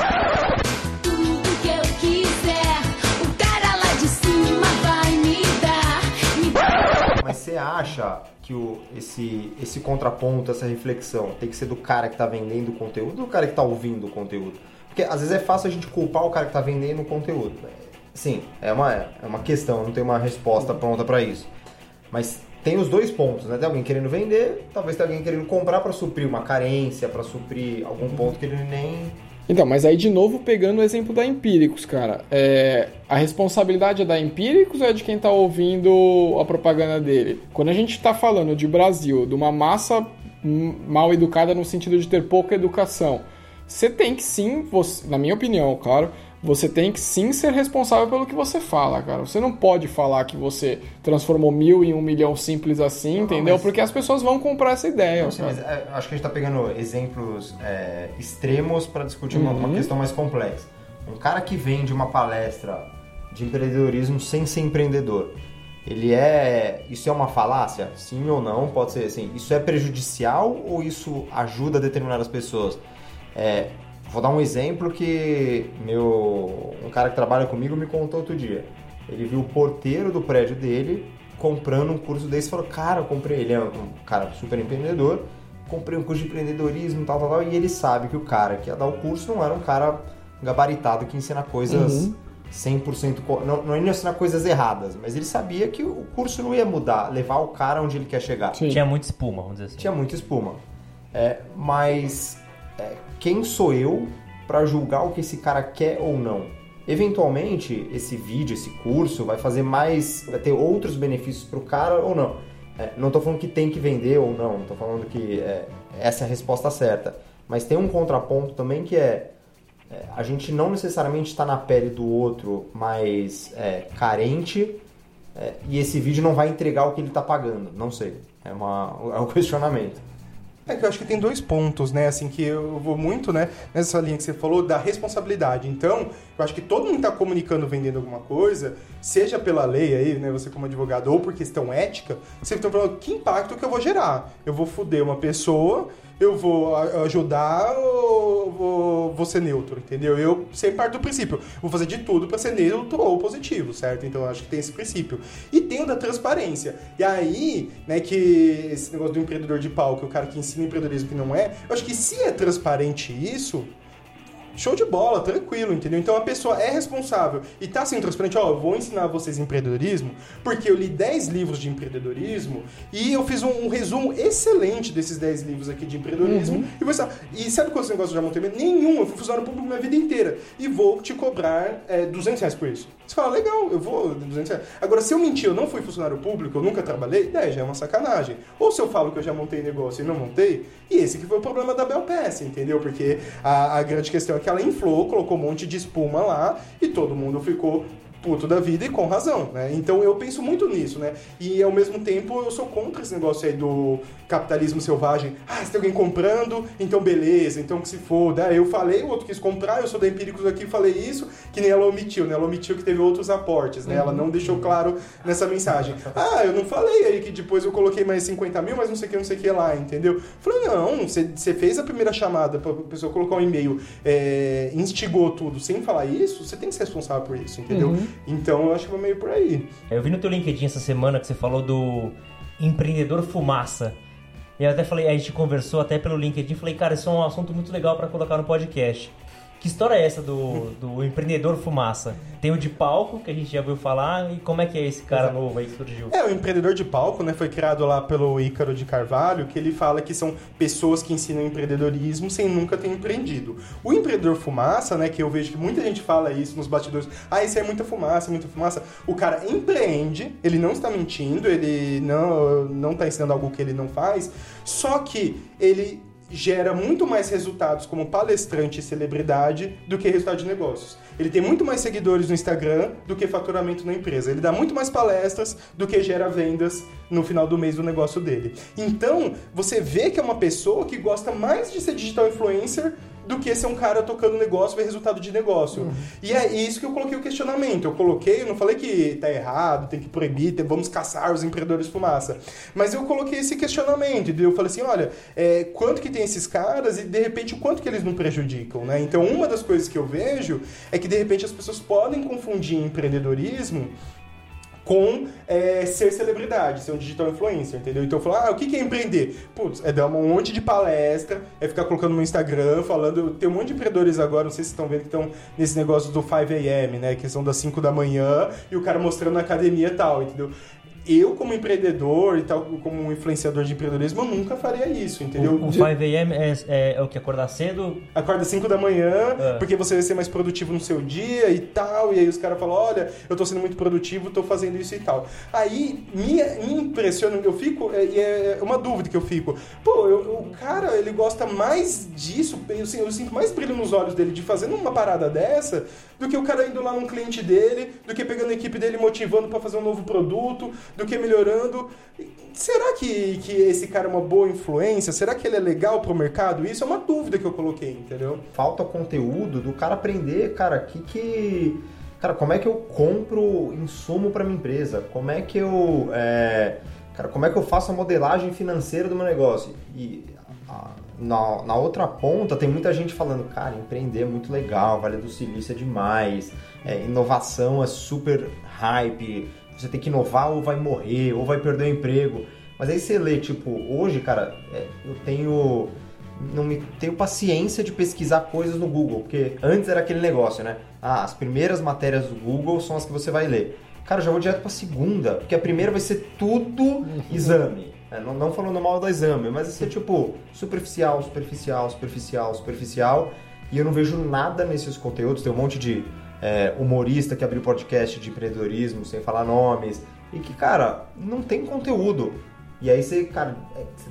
Mas você acha que esse contraponto, essa reflexão, tem que ser do cara que está vendendo o conteúdo ou do cara que está ouvindo o conteúdo? Porque às vezes é fácil a gente culpar o cara que está vendendo o conteúdo. Sim, é uma questão, não tem uma resposta pronta para isso. Mas tem os dois pontos, né? Tem alguém querendo vender, talvez tem alguém querendo comprar para suprir uma carência, para suprir algum ponto que ele nem... Então, mas aí de novo pegando o exemplo da Empiricus, cara, a responsabilidade é da Empiricus ou é de quem tá ouvindo a propaganda dele? Quando a gente tá falando de Brasil, de uma massa mal educada no sentido de ter pouca educação, você tem que sim, na minha opinião, claro, você tem que sim ser responsável pelo que você fala, cara. Você não pode falar que você transformou 1.000 em 1 milhão simples assim, não, entendeu? Mas... Porque as pessoas vão comprar essa ideia. Não, sim, mas acho que a gente tá pegando exemplos extremos para discutir uma questão mais complexa. Um cara que vende uma palestra de empreendedorismo sem ser empreendedor, isso é uma falácia? Sim ou não? Pode ser assim. Isso é prejudicial ou isso ajuda a determinadas pessoas? Vou dar um exemplo que um cara que trabalha comigo me contou outro dia. Ele viu o porteiro do prédio dele comprando um curso desse e falou, cara, eu comprei, ele é um cara super empreendedor, comprei um curso de empreendedorismo, tal, tal, tal, e ele sabe que o cara que ia dar o curso não era um cara gabaritado que ensina coisas 100%, não ia ensinar coisas erradas, mas ele sabia que o curso não ia mudar, levar o cara onde ele quer chegar. Sim. Tinha muita espuma, vamos dizer assim. Tinha muita espuma. Mas... quem sou eu para julgar o que esse cara quer ou não? Eventualmente, esse vídeo, esse curso vai fazer mais, vai ter outros benefícios para o cara ou não. Não estou falando que tem que vender ou não, estou falando que essa é a resposta certa. Mas tem um contraponto também que a gente não necessariamente está na pele do outro, mas carente, e esse vídeo não vai entregar o que ele está pagando, não sei, é um questionamento. É que eu acho que tem dois pontos, né, assim, que eu vou muito, né, nessa linha que você falou da responsabilidade. Então, eu acho que todo mundo está comunicando, vendendo alguma coisa, seja pela lei aí, né, você como advogado, ou por questão ética, você está falando que impacto que eu vou gerar. Eu vou foder uma pessoa, eu vou ajudar ou vou ser neutro, entendeu? Eu sempre parto do princípio, vou fazer de tudo para ser neutro ou positivo, certo? Então, eu acho que tem esse princípio. E tem o da transparência. E aí, né, que esse negócio do empreendedor de pau, que é o cara que ensina empreendedorismo que não é, eu acho que se é transparente isso, show de bola, tranquilo, entendeu? Então a pessoa é responsável e tá sendo transparente, ó, eu vou ensinar vocês empreendedorismo, porque eu li 10 livros de empreendedorismo e eu fiz um resumo excelente desses 10 livros aqui de empreendedorismo. Uhum. E, e sabe quantos negócios eu já montei? Nenhum, eu fui funcionário público minha vida inteira e vou te cobrar R$200 por isso. Você fala, legal, eu vou R$200. Agora, se eu mentir, eu não fui funcionário público, eu nunca trabalhei, daí já é uma sacanagem. Ou se eu falo que eu já montei negócio e não montei, e esse que foi o problema da BelPass, entendeu? Porque a grande questão é que ela inflou, colocou um monte de espuma lá e todo mundo ficou puto da vida e com razão, né? Então eu penso muito nisso, né? E ao mesmo tempo eu sou contra esse negócio aí do capitalismo selvagem. Ah, se tem alguém comprando, então beleza, então que se foda. Eu falei, o outro quis comprar, eu sou da Empiricus aqui, falei isso, que nem ela omitiu, né? Ela omitiu que teve outros aportes, né? Ela não deixou claro nessa mensagem. Ah, eu não falei aí que depois eu coloquei mais 50 mil, mas não sei o que lá, entendeu? Falei, não, você fez a primeira chamada pra pessoa colocar um e-mail, instigou tudo sem falar isso, você tem que ser responsável por isso, entendeu? Uhum. Então, eu acho que vai meio por aí. Eu vi no teu LinkedIn essa semana que você falou do empreendedor fumaça. E eu até falei, a gente conversou até pelo LinkedIn, falei, cara, isso é um assunto muito legal para colocar no podcast. Que história é essa do empreendedor fumaça? Tem o de palco, que a gente já ouviu falar, e como é que é esse cara novo aí que surgiu? É, o empreendedor de palco, né, foi criado lá pelo Ícaro de Carvalho, que ele fala que são pessoas que ensinam empreendedorismo sem nunca ter empreendido. O empreendedor fumaça, né, que eu vejo que muita gente fala isso nos bastidores, ah, isso é muita fumaça, muita fumaça. O cara empreende, ele não está mentindo, ele não está ensinando algo que ele não faz, só que ele gera muito mais resultados como palestrante e celebridade do que resultado de negócios. Ele tem muito mais seguidores no Instagram do que faturamento na empresa. Ele dá muito mais palestras do que gera vendas no final do mês do negócio dele. Então, você vê que é uma pessoa que gosta mais de ser digital influencer do que ser um cara tocando negócio, ver resultado de negócio. E é isso que eu coloquei o questionamento. Eu não falei que tá errado, tem que proibir, vamos caçar os empreendedores fumaça. Mas eu coloquei esse questionamento. E eu falei assim, olha, quanto que tem esses caras e, de repente, o quanto que eles não prejudicam, né? Então, uma das coisas que eu vejo é que, de repente, as pessoas podem confundir empreendedorismo com ser celebridade, ser um digital influencer, entendeu? Então eu falo, o que é empreender? Putz, é dar um monte de palestra, é ficar colocando no Instagram, falando, tem um monte de empreendedores agora, não sei se vocês estão vendo, que estão nesse negócio do 5 a.m., né, que são das 5 da manhã, e o cara mostrando na academia e tal, entendeu? Eu, como empreendedor e tal, como influenciador de empreendedorismo, eu nunca faria isso, entendeu? O 5 a.m. é o que? Acordar cedo? Acorda 5 da manhã, porque você vai ser mais produtivo no seu dia e tal, e aí os caras falam, olha, eu tô sendo muito produtivo, tô fazendo isso e tal. Aí, me impressiona, eu fico, é uma dúvida que eu fico, o cara, ele gosta mais disso, eu sinto mais brilho nos olhos dele de fazendo uma parada dessa, do que o cara indo lá num cliente dele, do que pegando a equipe dele, motivando pra fazer um novo produto, do que melhorando. Será que esse cara é uma boa influência? Será que ele é legal pro mercado? Isso é uma dúvida que eu coloquei, entendeu? Falta conteúdo do cara aprender, cara, Cara, como é que eu compro insumo pra minha empresa? Como é que eu... Cara, como é que eu faço a modelagem financeira do meu negócio? E na outra ponta tem muita gente falando, cara, empreender é muito legal, Vale do Silício é demais, inovação é super hype, você tem que inovar ou vai morrer, ou vai perder o emprego. Mas aí você lê, hoje, cara, não tenho paciência de pesquisar coisas no Google, porque antes era aquele negócio, né? Ah, as primeiras matérias do Google são as que você vai ler. Cara, eu já vou direto pra segunda, porque a primeira vai ser tudo exame. Não falando mal do exame, mas vai ser, superficial. E eu não vejo nada nesses conteúdos, tem um monte de humorista que abriu podcast de empreendedorismo sem falar nomes e que, cara, não tem conteúdo. E aí você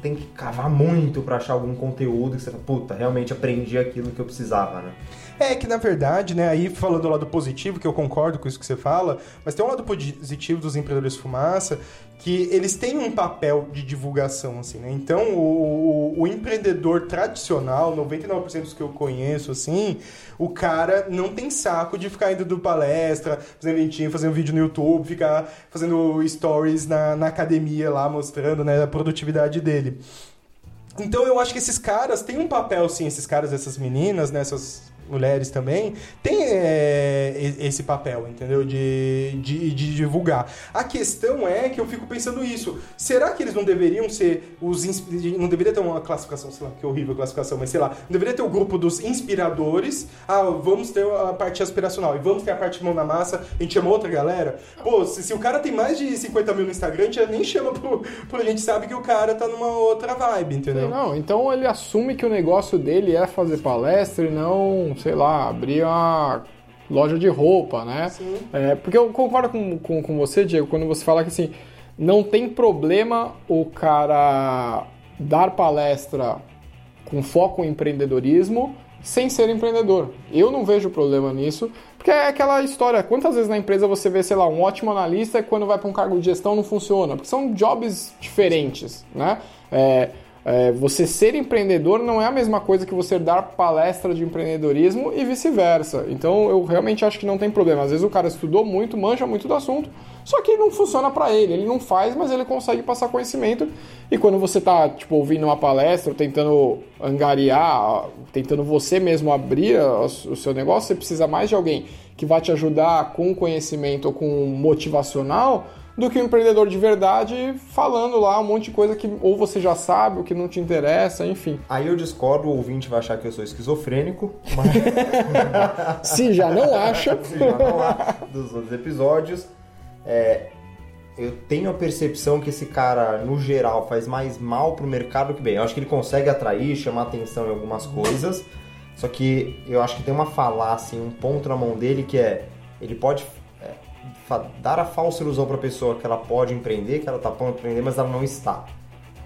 tem que cavar muito pra achar algum conteúdo que você fala, puta, realmente aprendi aquilo que eu precisava, né? É que, na verdade, né, aí falando do lado positivo, que eu concordo com isso que você fala, mas tem um lado positivo dos empreendedores fumaça, que eles têm um papel de divulgação, assim, né? Então, o empreendedor tradicional, 99% dos que eu conheço, assim, o cara não tem saco de ficar indo do palestra, fazendo lentinho, fazendo vídeo no YouTube, ficar fazendo stories na academia lá, mostrando, né, a produtividade dele. Então, eu acho que esses caras têm um papel, sim, esses caras, essas meninas, né, essas mulheres também, têm esse papel, entendeu? De divulgar. A questão é que eu fico pensando isso. Será que eles não deveriam ser os... Não deveria ter uma classificação, sei lá, que horrível a classificação, mas sei lá. Não deveria ter o grupo dos inspiradores. Ah, vamos ter a parte aspiracional e vamos ter a parte mão na massa. A gente chama outra galera. Pô, se o cara tem mais de 50 mil no Instagram, a gente nem chama a gente sabe que o cara tá numa outra vibe, entendeu? Não, então ele assume que o negócio dele é fazer palestra e não... sei lá, abrir uma loja de roupa, né? Sim. É, porque eu concordo com você, Diego, quando você fala que, assim, não tem problema o cara dar palestra com foco em empreendedorismo sem ser empreendedor. Eu não vejo problema nisso, porque é aquela história, quantas vezes na empresa você vê, sei lá, um ótimo analista e quando vai para um cargo de gestão não funciona, porque são jobs diferentes, né? Você ser empreendedor não é a mesma coisa que você dar palestra de empreendedorismo e vice-versa. Então, eu realmente acho que não tem problema. Às vezes o cara estudou muito, manja muito do assunto, só que não funciona pra ele. Ele não faz, mas ele consegue passar conhecimento. E quando você tá, tipo, ouvindo uma palestra, tentando angariar, tentando você mesmo abrir o seu negócio, você precisa mais de alguém que vai te ajudar com conhecimento ou com motivacional, do que um empreendedor de verdade falando lá um monte de coisa que ou você já sabe ou que não te interessa, enfim. Aí eu discordo, o ouvinte vai achar que eu sou esquizofrênico, mas... Se já não acha... Se já não acha, dos outros episódios, eu tenho a percepção que esse cara, no geral, faz mais mal pro mercado que bem. Eu acho que ele consegue atrair, chamar atenção em algumas coisas, só que eu acho que tem uma falácia, um ponto na mão dele que é, ele pode... dar a falsa ilusão para a pessoa que ela pode empreender, que ela está pronta a empreender, mas ela não está.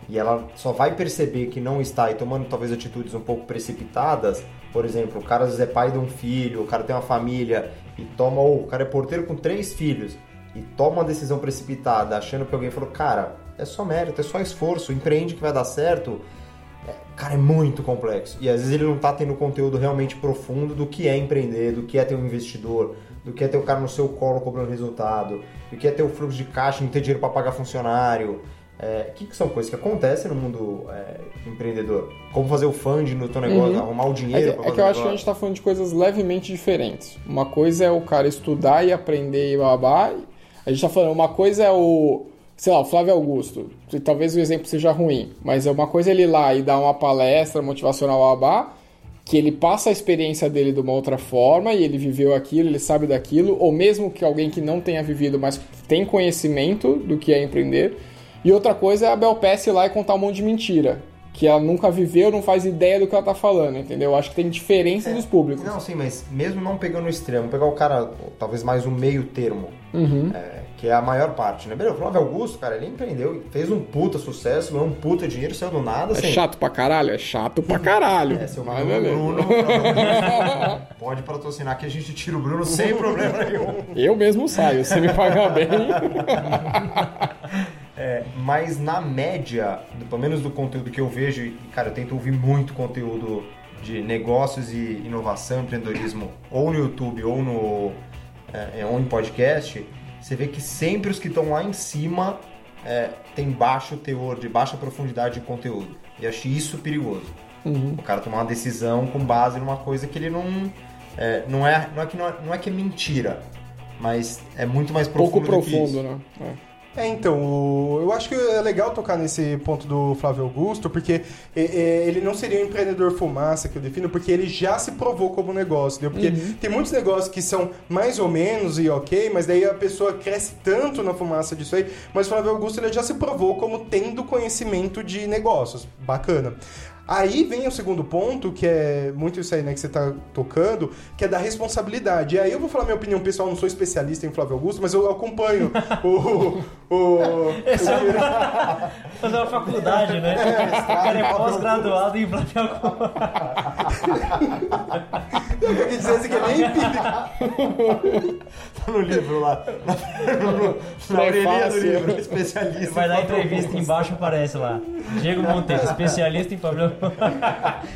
E ela só vai perceber que não está e tomando talvez atitudes um pouco precipitadas. Por exemplo, o cara às vezes é pai de um filho, o cara tem uma família e toma, ou o cara é porteiro com 3 filhos e toma uma decisão precipitada, achando que alguém falou, cara, é só mérito, é só esforço, empreende que vai dar certo. Cara, é muito complexo. E às vezes ele não está tendo conteúdo realmente profundo do que é empreender, do que é ter um investidor, do que é ter o cara no seu colo cobrando resultado, do que é ter o fluxo de caixa, não ter dinheiro para pagar funcionário. Que são coisas que acontecem no mundo empreendedor? Como fazer o funding no teu negócio, arrumar o dinheiro para fazer que eu acho que a gente está falando de coisas levemente diferentes. Uma coisa é o cara estudar e aprender e babá. A gente está falando, uma coisa é o... sei lá, o Flávio Augusto, talvez o exemplo seja ruim, mas é uma coisa ele ir lá e dar uma palestra motivacional babá, que ele passa a experiência dele de uma outra forma e ele viveu aquilo, ele sabe daquilo, ou mesmo que alguém que não tenha vivido, mas tem conhecimento do que é empreender. E outra coisa é a Bel Pesce ir lá e contar um monte de mentira, que ela nunca viveu, não faz ideia do que ela tá falando, entendeu? Acho que tem diferença dos públicos. Não, sim, mas mesmo não pegando o extremo, pegar o cara, talvez mais um meio termo, que é a maior parte, né? Beleza, o Flávio Augusto, cara, ele empreendeu, fez um puta sucesso, ganhou um puta dinheiro, saiu do nada, assim... É chato pra caralho. Seu Bruno, pode patrocinar que a gente tira o Bruno sem problema nenhum. Eu mesmo saio, se me pagar bem... Mas na média, pelo menos do conteúdo que eu vejo, e cara, eu tento ouvir muito conteúdo de negócios e inovação, empreendedorismo, ou no YouTube ou em podcast, você vê que sempre os que estão lá em cima tem baixo teor, de baixa profundidade de conteúdo. E acho isso perigoso. O cara tomar uma decisão com base numa coisa que ele não é que é mentira, mas é muito mais profundo. Pouco profundo, né? Então, eu acho que é legal tocar nesse ponto do Flávio Augusto, porque ele não seria um empreendedor fumaça, que eu defino, porque ele já se provou como negócio, entendeu? Porque tem muitos negócios que são mais ou menos e ok, mas daí a pessoa cresce tanto na fumaça disso aí, mas o Flávio Augusto ele já se provou como tendo conhecimento de negócios. Bacana. Aí vem o segundo ponto, que é muito isso aí, né, que você tá tocando, que é da responsabilidade. E aí eu vou falar minha opinião pessoal, não sou especialista em Flávio Augusto, mas eu acompanho fazer uma faculdade, né? O cara é pós-graduado em Flávio Augusto. Eu queria dizer assim que é bem empírico. Tá no livro lá. Na orelhinha do livro. Especialista. Vai dar entrevista embaixo, aparece lá. Diego Monteiro, especialista em problema.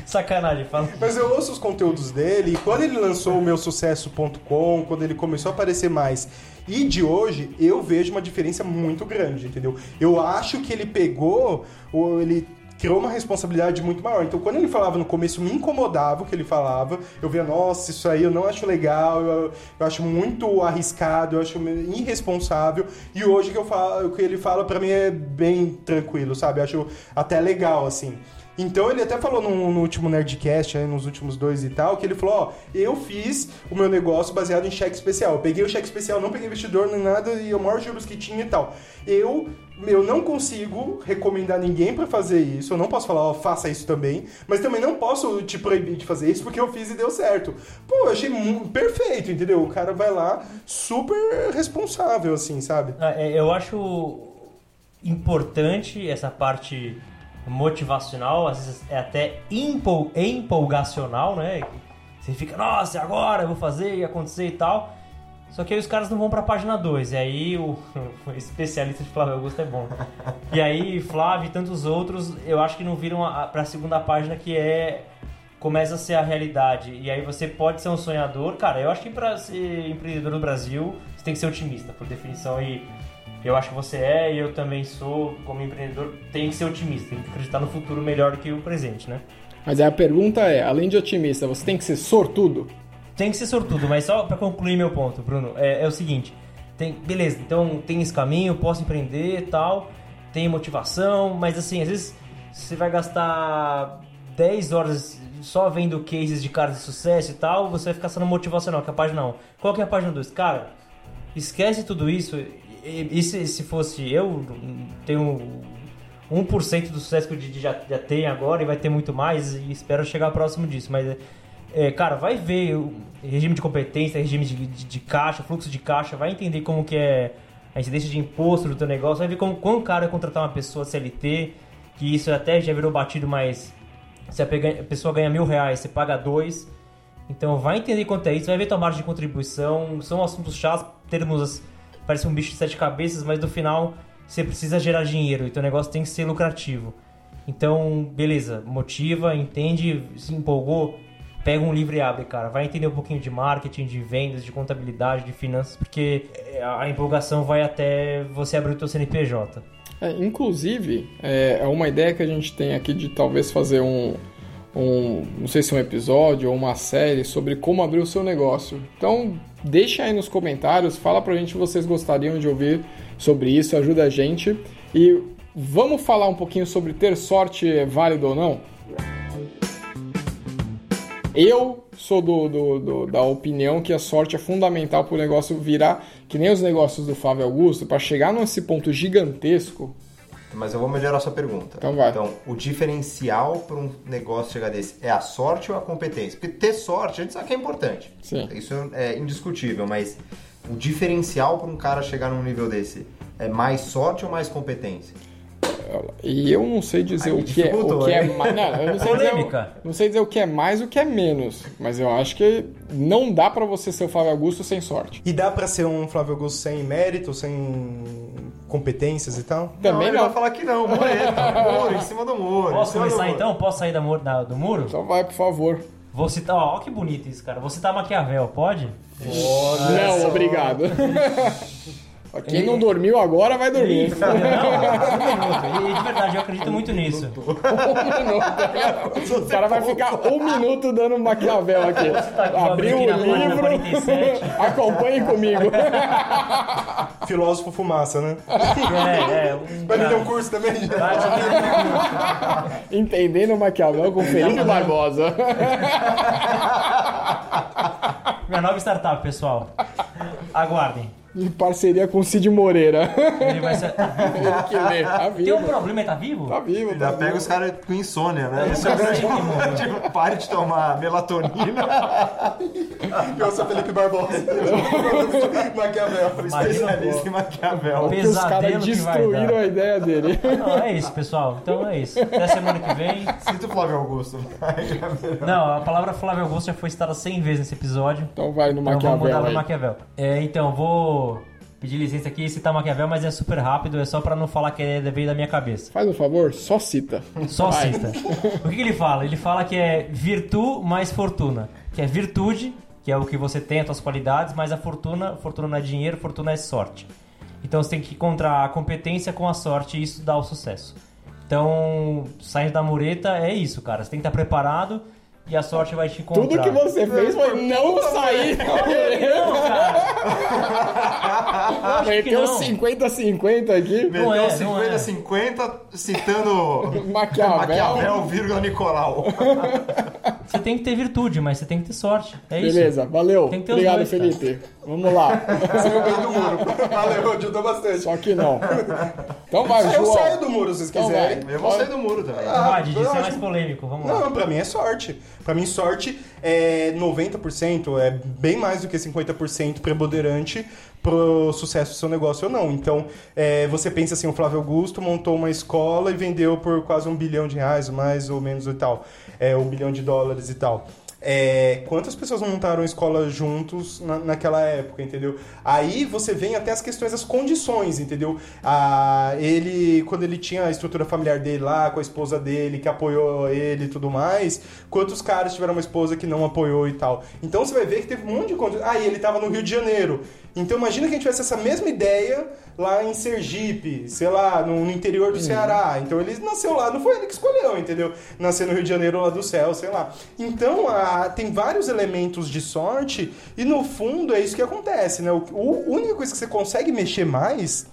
Sacanagem, fala. Mas eu ouço os conteúdos dele e quando ele lançou o meu sucesso.com, quando ele começou a aparecer mais. E de hoje, eu vejo uma diferença muito grande, entendeu? Eu acho que ele pegou, ou ele criou uma responsabilidade muito maior. Então, quando ele falava no começo, me incomodava o que ele falava. Eu via, nossa, isso aí eu não acho legal, eu acho muito arriscado, eu acho irresponsável. E hoje o que ele fala, pra mim, é bem tranquilo, sabe? Eu acho até legal, assim. Então, ele até falou no último Nerdcast, né, nos últimos dois e tal, que ele falou, ó, eu fiz o meu negócio baseado em cheque especial. Eu peguei o cheque especial, não peguei investidor nem nada, e o maior juros que tinha e tal. Eu não consigo recomendar ninguém pra fazer isso, eu não posso falar, ó, faça isso também, mas também não posso te proibir de fazer isso porque eu fiz e deu certo. Pô, eu achei perfeito, entendeu? O cara vai lá super responsável, assim, sabe? Eu acho importante essa parte motivacional, às vezes é até empolgacional, né? Você fica, nossa, agora eu vou fazer e acontecer e tal. Só que aí os caras não vão pra página 2. E aí o especialista de Flávio Augusto é bom. E aí Flávio e tantos outros, eu acho que não viram pra segunda página que é... Começa a ser a realidade. E aí você pode ser um sonhador. Cara, eu acho que pra ser empreendedor no Brasil, você tem que ser otimista, por definição. E eu acho que você é, e eu também sou, como empreendedor, tem que ser otimista. Tem que acreditar no futuro melhor do que o presente, né? Mas aí a pergunta é, além de otimista, você tem que ser sortudo? Tem que ser sortudo, mas só para concluir meu ponto, Bruno, é o seguinte, beleza, então tem esse caminho, posso empreender e tal, tem motivação, mas assim, às vezes você vai gastar 10 horas só vendo cases de caras de sucesso e tal, você vai ficar sendo motivacional, que é a página 1. Qual que é a página 2? Cara, esquece tudo isso, e se fosse eu, tenho 1% do sucesso que eu já tenho agora e vai ter muito mais e espero chegar próximo disso, mas... cara, vai ver o regime de competência, regime de caixa, fluxo de caixa, vai entender como que é a incidência de imposto do teu negócio, vai ver como caro é contratar uma pessoa CLT, que isso até já virou batido, mas se a pessoa ganha R$1.000, você paga 2. Então vai entender quanto é isso, vai ver tua margem de contribuição, são assuntos chatos, termos, parece um bicho de 7 cabeças, mas no final você precisa gerar dinheiro e teu negócio tem que ser lucrativo. Então, beleza, motiva, entende, se empolgou, pega um livro e abre, cara. Vai entender um pouquinho de marketing, de vendas, de contabilidade, de finanças, porque a empolgação vai até você abrir o teu CNPJ. Inclusive, é uma ideia que a gente tem aqui de talvez fazer não sei se um episódio ou uma série sobre como abrir o seu negócio. Então, deixa aí nos comentários, fala pra gente se vocês gostariam de ouvir sobre isso, ajuda a gente. E vamos falar um pouquinho sobre ter sorte, é válido ou não? Eu sou da opinião que a sorte é fundamental para o negócio virar, que nem os negócios do Flávio Augusto, para chegar nesse ponto gigantesco. Mas eu vou melhorar a sua pergunta. Então vai. Então, o diferencial para um negócio chegar desse é a sorte ou a competência? Porque ter sorte, a gente sabe que é importante. Sim. Isso é indiscutível, mas o diferencial para um cara chegar num nível desse é mais sorte ou mais competência? E eu não sei dizer o que é mais. Não sei dizer o que é mais e o que é menos. Mas eu acho que não dá pra você ser o Flávio Augusto sem sorte. E dá pra ser um Flávio Augusto sem mérito, sem competências e tal? Também não. Ele vai falar que não. Muro, em cima do muro. Posso começar então? Posso sair do muro? Então vai, por favor. Vou citar, ó, que bonito isso, cara. Vou citar Maquiavel, pode? Não, obrigado. Quem não dormiu agora vai dormir. Isso, não, de verdade, eu acredito muito nisso. O cara vai ficar 1 minuto dando Maquiavel aqui. Abriu o livro, acompanhe comigo. Filósofo fumaça, né? Vai me dar um curso também? Entendendo Maquiavel com Felipe Barbosa. Minha nova startup, pessoal. Aguardem. Em parceria com o Cid Moreira. Ele vai ser... Tem um problema, ele tá vivo? Tá vivo, tá. Pega os caras com insônia, né? Esse é o grande problema. Pare de tomar melatonina. Eu sou Felipe Barbosa. Maquiavel, especialista em Maquiavel. Os caras destruíram a ideia dele. Não, é isso, pessoal. Então é isso. Até semana que vem. Cita o Flávio Augusto. Não, a palavra Flávio Augusto já foi citada 100 vezes nesse episódio. Então vai no Maquiavel. Vamos mudar no Maquiavel. É, então, vou pedir licença aqui e citar Maquiavel, mas é super rápido, é só pra não falar que é veio da minha cabeça. Faz um favor, só cita. Só vai. Cita. O que ele fala? Ele fala que é virtu mais fortuna, que é virtude, que é o que você tem, as suas qualidades, mas a fortuna não é dinheiro, fortuna é sorte. Então você tem que encontrar a competência com a sorte e isso dá o sucesso. Então, saindo da mureta é isso, cara. Você tem que estar preparado e a sorte vai te encontrar. Tudo que você fez foi não sair. Não, cara. Meteu 50-50 aqui. Meteu 50-50 citando Maquiavel, vírgula Nicolau. Você tem que ter virtude, mas você tem que ter sorte. É isso. Beleza, valeu. Obrigado, Felipe. Cara. Vamos lá. Você não veio do muro. Valeu, ajudou bastante. Só que não. Então vai, João. Eu saio do muro, se vocês quiserem. Eu vou sair do muro também. Ah, Didi, isso é mais polêmico. Vamos lá. Não, pra mim é sorte. Pra mim, sorte é 90%, é bem mais do que 50% preponderante pro sucesso do seu negócio ou não. Então, você pensa assim, o Flávio Augusto montou uma escola e vendeu por quase R$1 bilhão, mais ou menos e tal. $1 bilhão e tal. Quantas pessoas montaram escola juntos naquela época, entendeu? Aí você vem até as questões das condições, entendeu? Ele, quando ele tinha a estrutura familiar dele lá, com a esposa dele, que apoiou ele e tudo mais, quantos caras tiveram uma esposa que não apoiou e tal. Então você vai ver que teve um monte de condições. E ele tava no Rio de Janeiro. Então imagina que a gente tivesse essa mesma ideia lá em Sergipe, sei lá, no interior do Ceará. Então ele nasceu lá, não foi ele que escolheu, entendeu? Nasceu no Rio de Janeiro, lá do céu, sei lá. Então tem vários elementos de sorte e no fundo é isso que acontece, né? A única coisa que você consegue mexer mais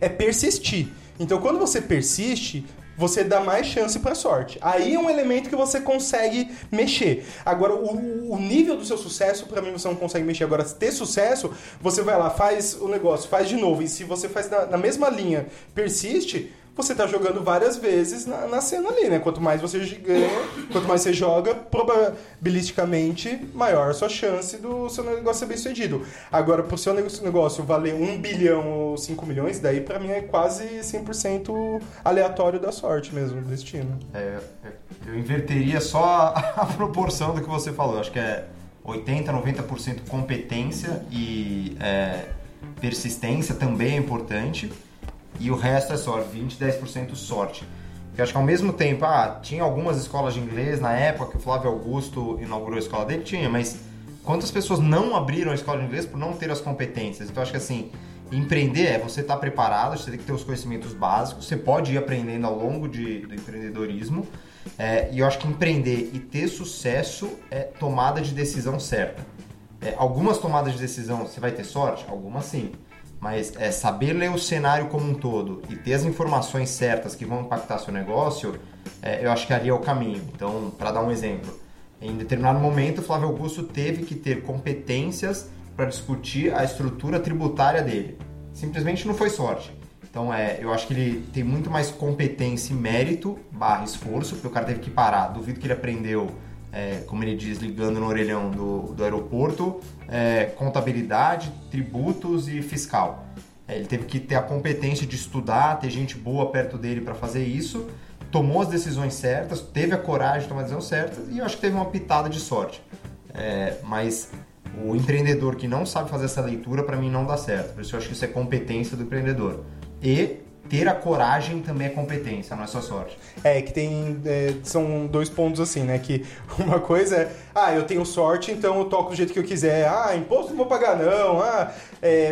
é persistir. Então quando você persiste, você dá mais chance pra sorte. Aí é um elemento que você consegue mexer. Agora, o nível do seu sucesso, pra mim, você não consegue mexer. Agora, se ter sucesso, você vai lá, faz o negócio, faz de novo. E se você faz na mesma linha, persiste, você tá jogando várias vezes na cena ali, né? Quanto mais você ganha, quanto mais você joga, probabilisticamente, maior a sua chance do seu negócio ser bem sucedido. Agora, pro seu negócio valer 1 bilhão ou 5 milhões, daí pra mim é quase 100% aleatório da sorte mesmo, do destino. Eu inverteria só a proporção do que você falou. Acho que é 80%, 90% competência e persistência também é importante. E o resto é só 20%, 10% sorte. Porque acho que ao mesmo tempo, tinha algumas escolas de inglês na época que o Flávio Augusto inaugurou a escola dele, tinha, mas quantas pessoas não abriram a escola de inglês por não ter as competências? Então acho que assim, empreender você estar preparado, você tem que ter os conhecimentos básicos, você pode ir aprendendo ao longo do empreendedorismo, e eu acho que empreender e ter sucesso é tomada de decisão certa. Algumas tomadas de decisão você vai ter sorte? Algumas sim. Mas é saber ler o cenário como um todo e ter as informações certas que vão impactar seu negócio, eu acho que ali é o caminho. Então, para dar um exemplo, em determinado momento, o Flávio Augusto teve que ter competências para discutir a estrutura tributária dele. Simplesmente não foi sorte. Então, eu acho que ele tem muito mais competência e mérito / esforço, porque o cara teve que parar. Duvido que ele aprendeu... como ele diz, ligando no orelhão do aeroporto, contabilidade, tributos e fiscal. Ele teve que ter a competência de estudar, ter gente boa perto dele para fazer isso, tomou as decisões certas, teve a coragem de tomar as decisões certas e eu acho que teve uma pitada de sorte. Mas o empreendedor que não sabe fazer essa leitura, para mim, não dá certo. Por isso eu acho que isso é competência do empreendedor. E... ter a coragem também é competência, não é só sorte. São dois pontos assim, né? Que uma coisa é, eu tenho sorte, então eu toco do jeito que eu quiser. Imposto não vou pagar não.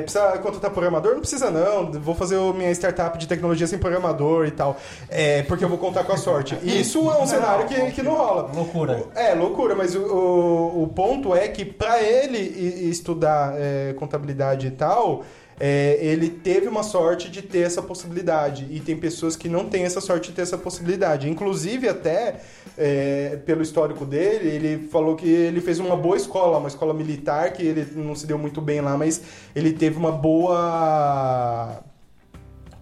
Precisa contratar programador? Não precisa não. Vou fazer minha startup de tecnologia sem programador e tal. Porque eu vou contar com a sorte. Isso é um cenário que não rola. Loucura. Loucura, mas o ponto é que pra ele estudar contabilidade e tal... ele teve uma sorte de ter essa possibilidade, e tem pessoas que não têm essa sorte de ter essa possibilidade. Inclusive, até pelo histórico dele, ele falou que ele fez uma boa escola, uma escola militar, que ele não se deu muito bem lá, mas ele teve uma boa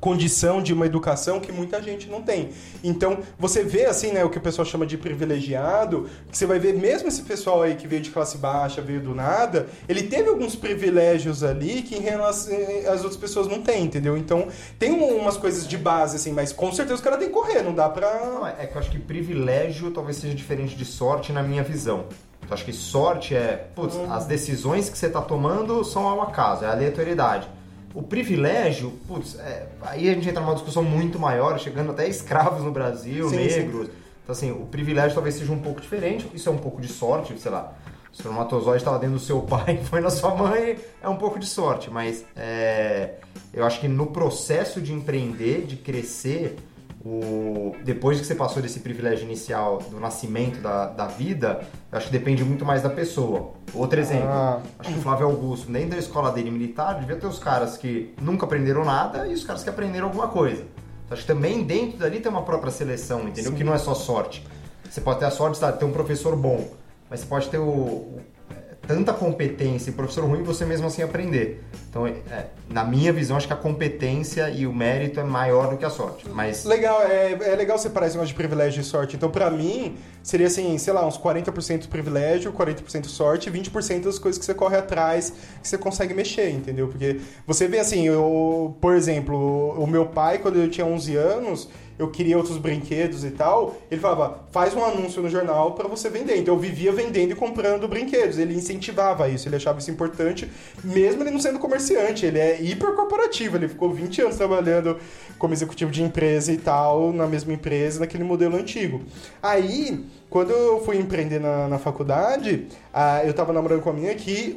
condição de uma educação que muita gente não tem. Então, você vê, assim, né, o que o pessoal chama de privilegiado, que você vai ver mesmo esse pessoal aí que veio de classe baixa, veio do nada, ele teve alguns privilégios ali que em relação às outras pessoas não tem, entendeu? Então, tem umas coisas de base, assim, mas com certeza o cara tem que correr, não dá pra... Não, é que eu acho que privilégio talvez seja diferente de sorte na minha visão. Eu acho que sorte é, putz, as decisões que você tá tomando são ao acaso, é aleatoriedade. O privilégio, putz, aí a gente entra numa discussão muito maior, chegando até escravos no Brasil, sim, negros. Sim. Então, assim, o privilégio talvez seja um pouco diferente. Isso é um pouco de sorte, sei lá. O espermatozoide estava dentro do seu pai, foi na sua mãe, é um pouco de sorte. Mas eu acho que no processo de empreender, de crescer, depois que você passou desse privilégio inicial do nascimento da vida, eu acho que depende muito mais da pessoa. Outro exemplo, acho que o Flávio Augusto, dentro da escola dele militar, devia ter os caras que nunca aprenderam nada e os caras que aprenderam alguma coisa. Então, acho que também dentro dali tem uma própria seleção, entendeu? Sim. Que não é só sorte. Você pode ter a sorte de ter um professor bom, mas você pode ter tanta competência e professor ruim, você mesmo assim aprender. Então, na minha visão, acho que a competência e o mérito é maior do que a sorte. Mas... Legal, é legal separar esse negócio de privilégio e sorte. Então, pra mim, seria assim, sei lá, uns 40% privilégio, 40% sorte e 20% das coisas que você corre atrás, que você consegue mexer, entendeu? Porque você vê assim, por exemplo, o meu pai, quando eu tinha 11 anos... eu queria outros brinquedos e tal, ele falava, faz um anúncio no jornal pra você vender. Então eu vivia vendendo e comprando brinquedos. Ele incentivava isso, ele achava isso importante, mesmo ele não sendo comerciante, ele é hiper corporativo, ele ficou 20 anos trabalhando como executivo de empresa e tal, na mesma empresa, naquele modelo antigo. Aí, quando eu fui empreender na faculdade, eu tava namorando com a minha que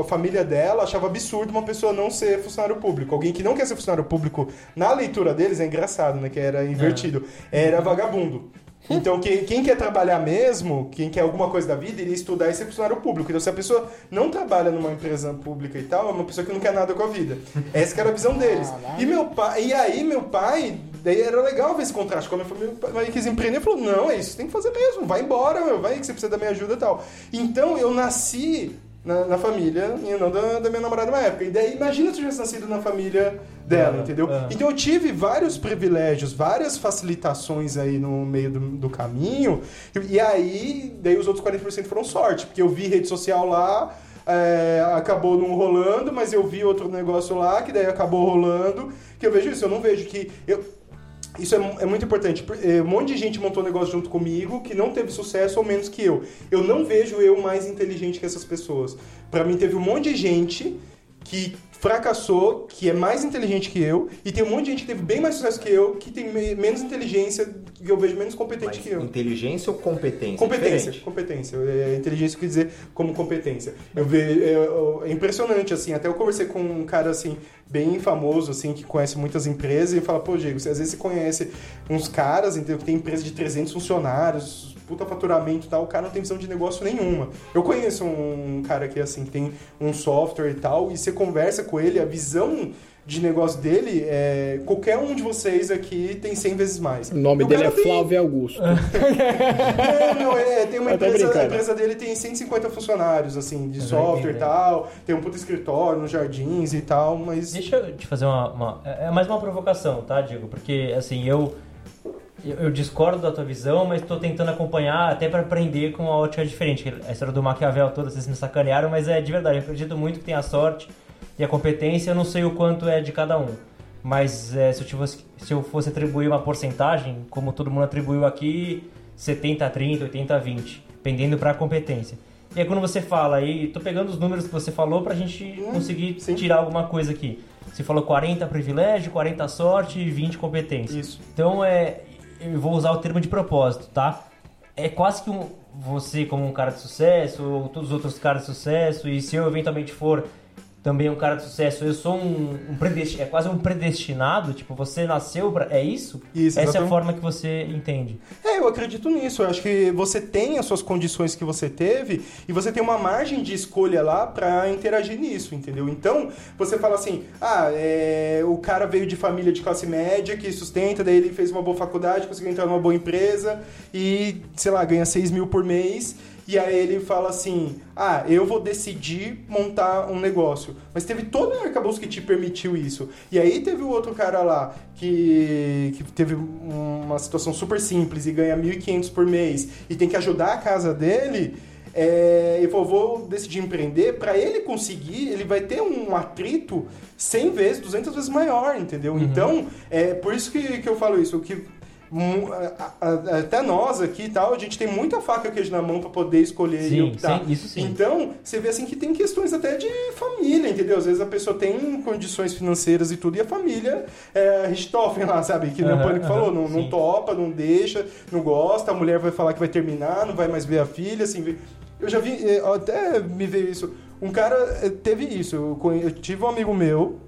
a família dela achava absurdo uma pessoa não ser funcionário público. Alguém que não quer ser funcionário público, na leitura deles, é engraçado, né, que era invertido, era vagabundo. Então, quem quer trabalhar mesmo, quem quer alguma coisa da vida, iria estudar e ser funcionário público. Então, se a pessoa não trabalha numa empresa pública e tal, é uma pessoa que não quer nada com a vida. Essa que era a visão deles. E aí, meu pai... Daí era legal ver esse contraste. Quando a minha família quis empreender, falou, não, é isso, tem que fazer mesmo, vai embora, meu, vai que você precisa da minha ajuda e tal. Então, eu nasci na família, e não da minha namorada na época. E daí, imagina se eu tivesse nascido na família dela, entendeu? Então, eu tive vários privilégios, várias facilitações aí no meio do caminho. E aí, daí os outros 40% foram sorte, porque eu vi rede social lá, acabou não rolando, mas eu vi outro negócio lá, que daí acabou rolando, que eu vejo isso, eu não vejo que... Isso é muito importante. Um monte de gente montou um negócio junto comigo que não teve sucesso ou menos que eu. Eu não vejo eu mais inteligente que essas pessoas. Pra mim, teve um monte de gente que fracassou, que é mais inteligente que eu, e tem um monte de gente que teve bem mais sucesso que eu, que tem menos inteligência, que eu vejo menos competente. Mas que eu. Inteligência ou competência? Competência. Inteligência quer dizer como competência. Eu vejo, é impressionante, assim, até eu conversei com um cara, assim, bem famoso, assim, que conhece muitas empresas, e fala, pô, Diego, você, às vezes você conhece uns caras, entendeu, que tem empresa de 300 funcionários, puta faturamento e tal, o cara não tem visão de negócio nenhuma. Eu conheço um cara que, assim, tem um software e tal, e você conversa com ele, a visão de negócio dele, qualquer um de vocês aqui tem 100 vezes mais. O nome dele é Flávio Augusto. Tem uma empresa, a empresa dele tem 150 funcionários, assim, de software e tal, tem um puto escritório nos jardins e tal, mas... Deixa eu te fazer é mais uma provocação, tá, Diego? Porque, assim, eu discordo da tua visão, mas estou tentando acompanhar até para aprender com uma ótica diferente. A história do Maquiavel toda, vocês me sacanearam, mas é de verdade, eu acredito muito que tem a sorte e a competência, eu não sei o quanto é de cada um. Mas se eu fosse atribuir uma porcentagem, como todo mundo atribuiu aqui, 70-30, 80-20, dependendo para a competência. E aí quando você fala, e estou pegando os números que você falou para a gente conseguir tirar alguma coisa aqui. Você falou 40 privilégio, 40 sorte e 20 competência. Isso. Então eu vou usar o termo de propósito, tá? É quase que você como um cara de sucesso, ou todos os outros caras de sucesso, e se eu eventualmente for também é um cara de sucesso. Eu sou um predestinado, é quase um predestinado, tipo, você nasceu pra... É isso? Isso, exatamente. Essa é a forma que você entende. É, eu acredito nisso. Eu acho que você tem as suas condições que você teve e você tem uma margem de escolha lá pra interagir nisso, entendeu? Então, você fala assim, o cara veio de família de classe média que sustenta, daí ele fez uma boa faculdade, conseguiu entrar numa boa empresa e, sei lá, ganha 6 mil por mês. E aí ele fala assim, eu vou decidir montar um negócio. Mas teve todo um arcabouço que te permitiu isso. E aí teve o outro cara lá, que teve uma situação super simples e ganha 1.500 por mês e tem que ajudar a casa dele. Ele falou, vou decidir empreender. Para ele conseguir, ele vai ter um atrito 100 vezes, 200 vezes maior, entendeu? Uhum. Então, é por isso que eu falo isso, que... até nós aqui e tal, a gente tem muita faca e queijo na mão pra poder escolher e optar. Sim, isso sim. Então, você vê assim que tem questões até de família, entendeu? Às vezes a pessoa tem condições financeiras e tudo, e a família Richthofen lá, sabe? Que o Pânico falou, não topa, não deixa, não gosta, a mulher vai falar que vai terminar, não vai mais ver a filha, assim. Eu já vi, até me veio isso. Um cara teve isso, eu tive um amigo meu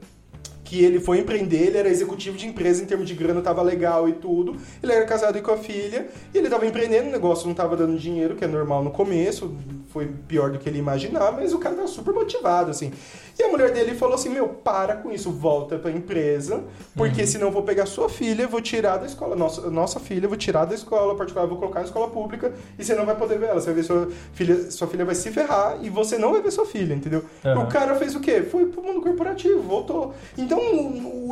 que ele foi empreender, ele era executivo de empresa, em termos de grana tava legal e tudo, ele era casado com a filha, e ele tava empreendendo, o negócio não tava dando dinheiro, que é normal no começo, foi pior do que ele imaginava, mas o cara tava super motivado, assim. E a mulher dele falou assim, para com isso, volta pra empresa, porque senão eu vou pegar sua filha, vou tirar da escola, nossa filha, vou tirar da escola particular, vou colocar na escola pública, e você não vai poder ver ela, você vai ver sua filha vai se ferrar, e você não vai ver sua filha, entendeu? Uhum. O cara fez o quê? Foi pro mundo corporativo, voltou. Então,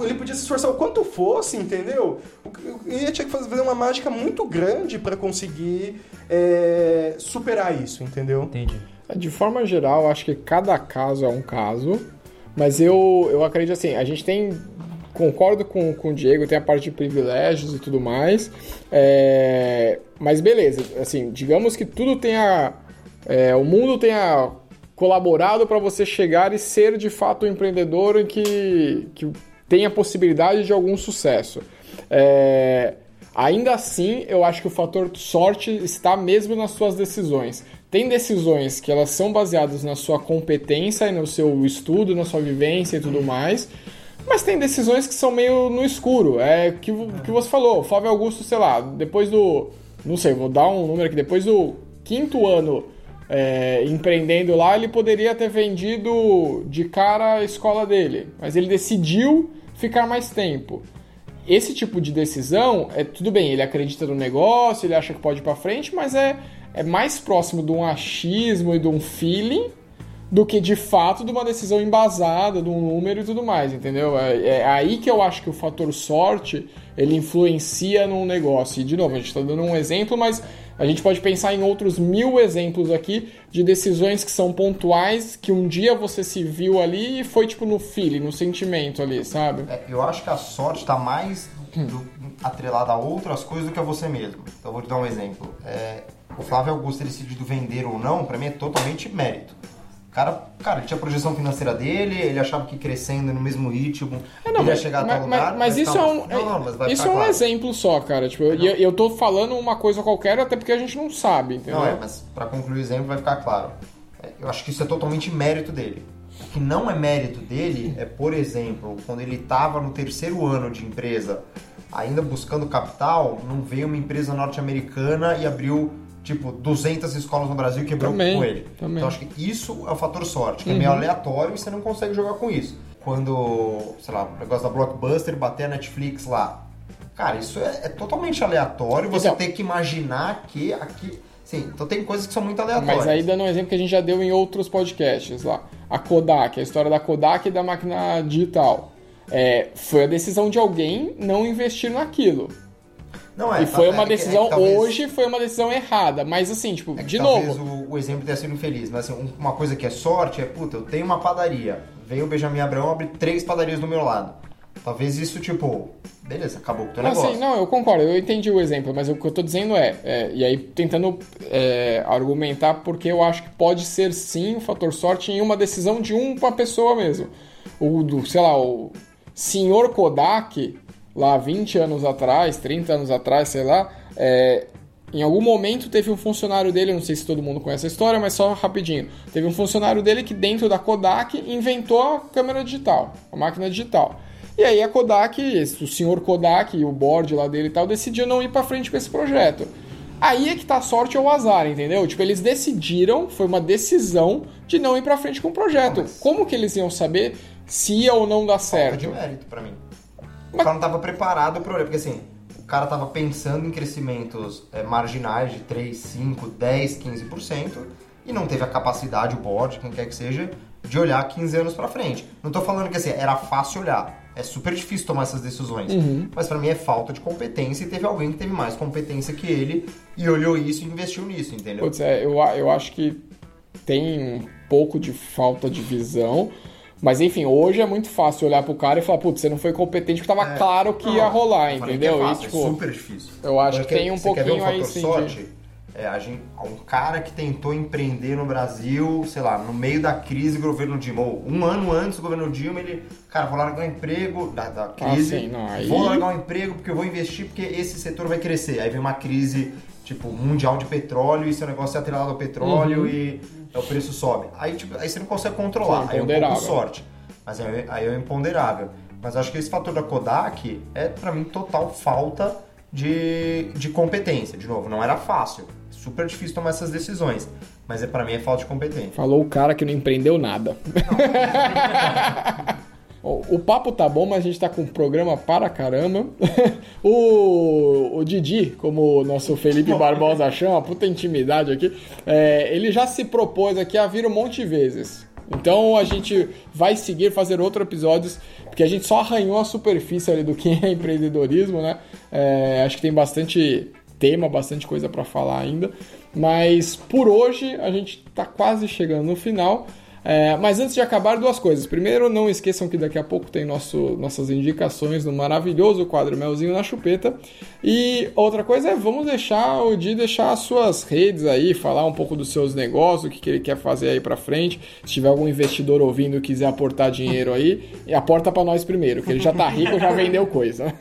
ele podia se esforçar o quanto fosse, entendeu? Ele tinha que fazer uma mágica muito grande para conseguir superar isso, entendeu? Entendi. De forma geral, acho que cada caso é um caso, mas eu acredito assim, a gente tem... Concordo com o Diego, tem a parte de privilégios e tudo mais, mas beleza, assim, digamos que tudo tenha... o mundo tenha... colaborado para você chegar e ser de fato um empreendedor em que tenha possibilidade de algum sucesso. Ainda assim, eu acho que o fator sorte está mesmo nas suas decisões. Tem decisões que elas são baseadas na sua competência e no seu estudo, na sua vivência e tudo mais, mas tem decisões que são meio no escuro. É o que você falou, Flávio Augusto, sei lá, depois do... Não sei, vou dar um número aqui. Depois do 5º ano... empreendendo lá, ele poderia ter vendido de cara a escola dele, mas ele decidiu ficar mais tempo. Esse tipo de decisão, tudo bem, ele acredita no negócio, ele acha que pode ir pra frente, mas é mais próximo de um achismo e de um feeling do que de fato de uma decisão embasada, de um número e tudo mais, entendeu? É aí que eu acho que o fator sorte ele influencia num negócio. E de novo, a gente está dando um exemplo, mas a gente pode pensar em outros 1000 exemplos aqui de decisões que são pontuais, que um dia você se viu ali e foi tipo no feeling, no sentimento ali, sabe? Eu acho que a sorte está mais atrelada a outras coisas do que a você mesmo. Então eu vou te dar um exemplo. O Flávio Augusto decidido vender ou não, para mim é totalmente mérito. Cara, ele tinha a projeção financeira dele, ele achava que crescendo no mesmo ritmo, ele ia chegar a tal lugar... Mas isso é um exemplo só, cara. Tipo, eu tô falando uma coisa qualquer, até porque a gente não sabe, entendeu? Não, mas pra concluir o exemplo vai ficar claro. Eu acho que isso é totalmente mérito dele. O que não é mérito dele é, por exemplo, quando ele tava no 3º ano de empresa, ainda buscando capital, não veio uma empresa norte-americana e abriu... tipo, 200 escolas no Brasil quebrou também, com ele. Também. Então acho que isso é o fator sorte, que é meio aleatório e você não consegue jogar com isso. Quando, sei lá, o negócio da Blockbuster bater a Netflix lá. Cara, isso é totalmente aleatório, você tem que imaginar que aqui... Sim, então tem coisas que são muito aleatórias. Mas aí dando um exemplo que a gente já deu em outros podcasts lá. A Kodak, a história da Kodak e da máquina digital. Foi a decisão de alguém não investir naquilo. Não é, e foi uma decisão, hoje foi uma decisão errada, mas assim, tipo, de novo... Talvez o exemplo tenha sido infeliz, mas assim, uma coisa que é sorte é, eu tenho uma padaria, veio o Benjamin Abrão, abre 3 padarias do meu lado. Talvez isso, tipo, beleza, acabou com o teu negócio. Assim, eu concordo, eu entendi o exemplo, mas o que eu tô dizendo e aí tentando argumentar porque eu acho que pode ser sim um fator sorte em uma decisão de uma pessoa mesmo. O senhor Kodak... lá 20 anos atrás, 30 anos atrás, sei lá, Em algum momento teve um funcionário dele, não sei se todo mundo conhece a história, mas só rapidinho. Teve um funcionário dele que dentro da Kodak inventou a câmera digital, a máquina digital. E aí a Kodak, o senhor Kodak e o board lá dele e tal, decidiu não ir pra frente com esse projeto. Aí é que tá a sorte ou o azar, entendeu? Tipo, eles decidiram, foi uma decisão de não ir pra frente com o projeto. Mas... como que eles iam saber se ia ou não dar certo? Falta de mérito pra mim. Mas... o cara não tava preparado pra olhar, porque assim... o cara estava pensando em crescimentos marginais de 3, 5, 10, 15% e não teve a capacidade, o board, quem quer que seja, de olhar 15 anos para frente. Não estou falando que assim, era fácil olhar, é super difícil tomar essas decisões, mas para mim é falta de competência e teve alguém que teve mais competência que ele e olhou isso e investiu nisso, entendeu? Putz, eu acho que tem um pouco de falta de visão. Mas enfim, hoje é muito fácil olhar pro cara e falar, putz, você não foi competente, porque tava claro que ia rolar, entendeu? É, fácil, e, tipo, é super difícil. Eu acho que tem um pouquinho aí, sim. Um cara que tentou empreender no Brasil, sei lá, no meio da crise do governo Dilma, ou um ano antes do governo Dilma, ele, cara, vou largar um emprego da crise, vou largar um emprego porque eu vou investir, porque esse setor vai crescer. Aí vem uma crise, tipo, mundial de petróleo, e seu negócio é atrelado ao petróleo e... o preço sobe. Aí, tipo, aí você não consegue controlar, aí é um pouco de sorte. Mas aí é imponderável. Mas acho que esse fator da Kodak é, pra mim, total falta de competência. De novo, não era fácil. Super difícil tomar essas decisões. Mas pra mim é falta de competência. Falou o cara que não empreendeu nada. Não. O papo tá bom, mas a gente tá com um programa para caramba. O Didi, como o nosso Felipe Barbosa chama, puta intimidade aqui, ele já se propôs aqui a vir um monte de vezes. Então a gente vai seguir, fazer outros episódios, porque a gente só arranhou a superfície ali do que é empreendedorismo, né? Acho que tem bastante tema, bastante coisa para falar ainda. Mas por hoje a gente tá quase chegando no final. Mas antes de acabar, duas coisas. Primeiro, não esqueçam que daqui a pouco tem nossas indicações no maravilhoso quadro Melzinho na Chupeta. E outra coisa é, vamos deixar o Di deixar as suas redes aí, falar um pouco dos seus negócios, o que ele quer fazer aí pra frente. Se tiver algum investidor ouvindo e quiser aportar dinheiro aí, aporta pra nós primeiro, que ele já tá rico, já vendeu coisa.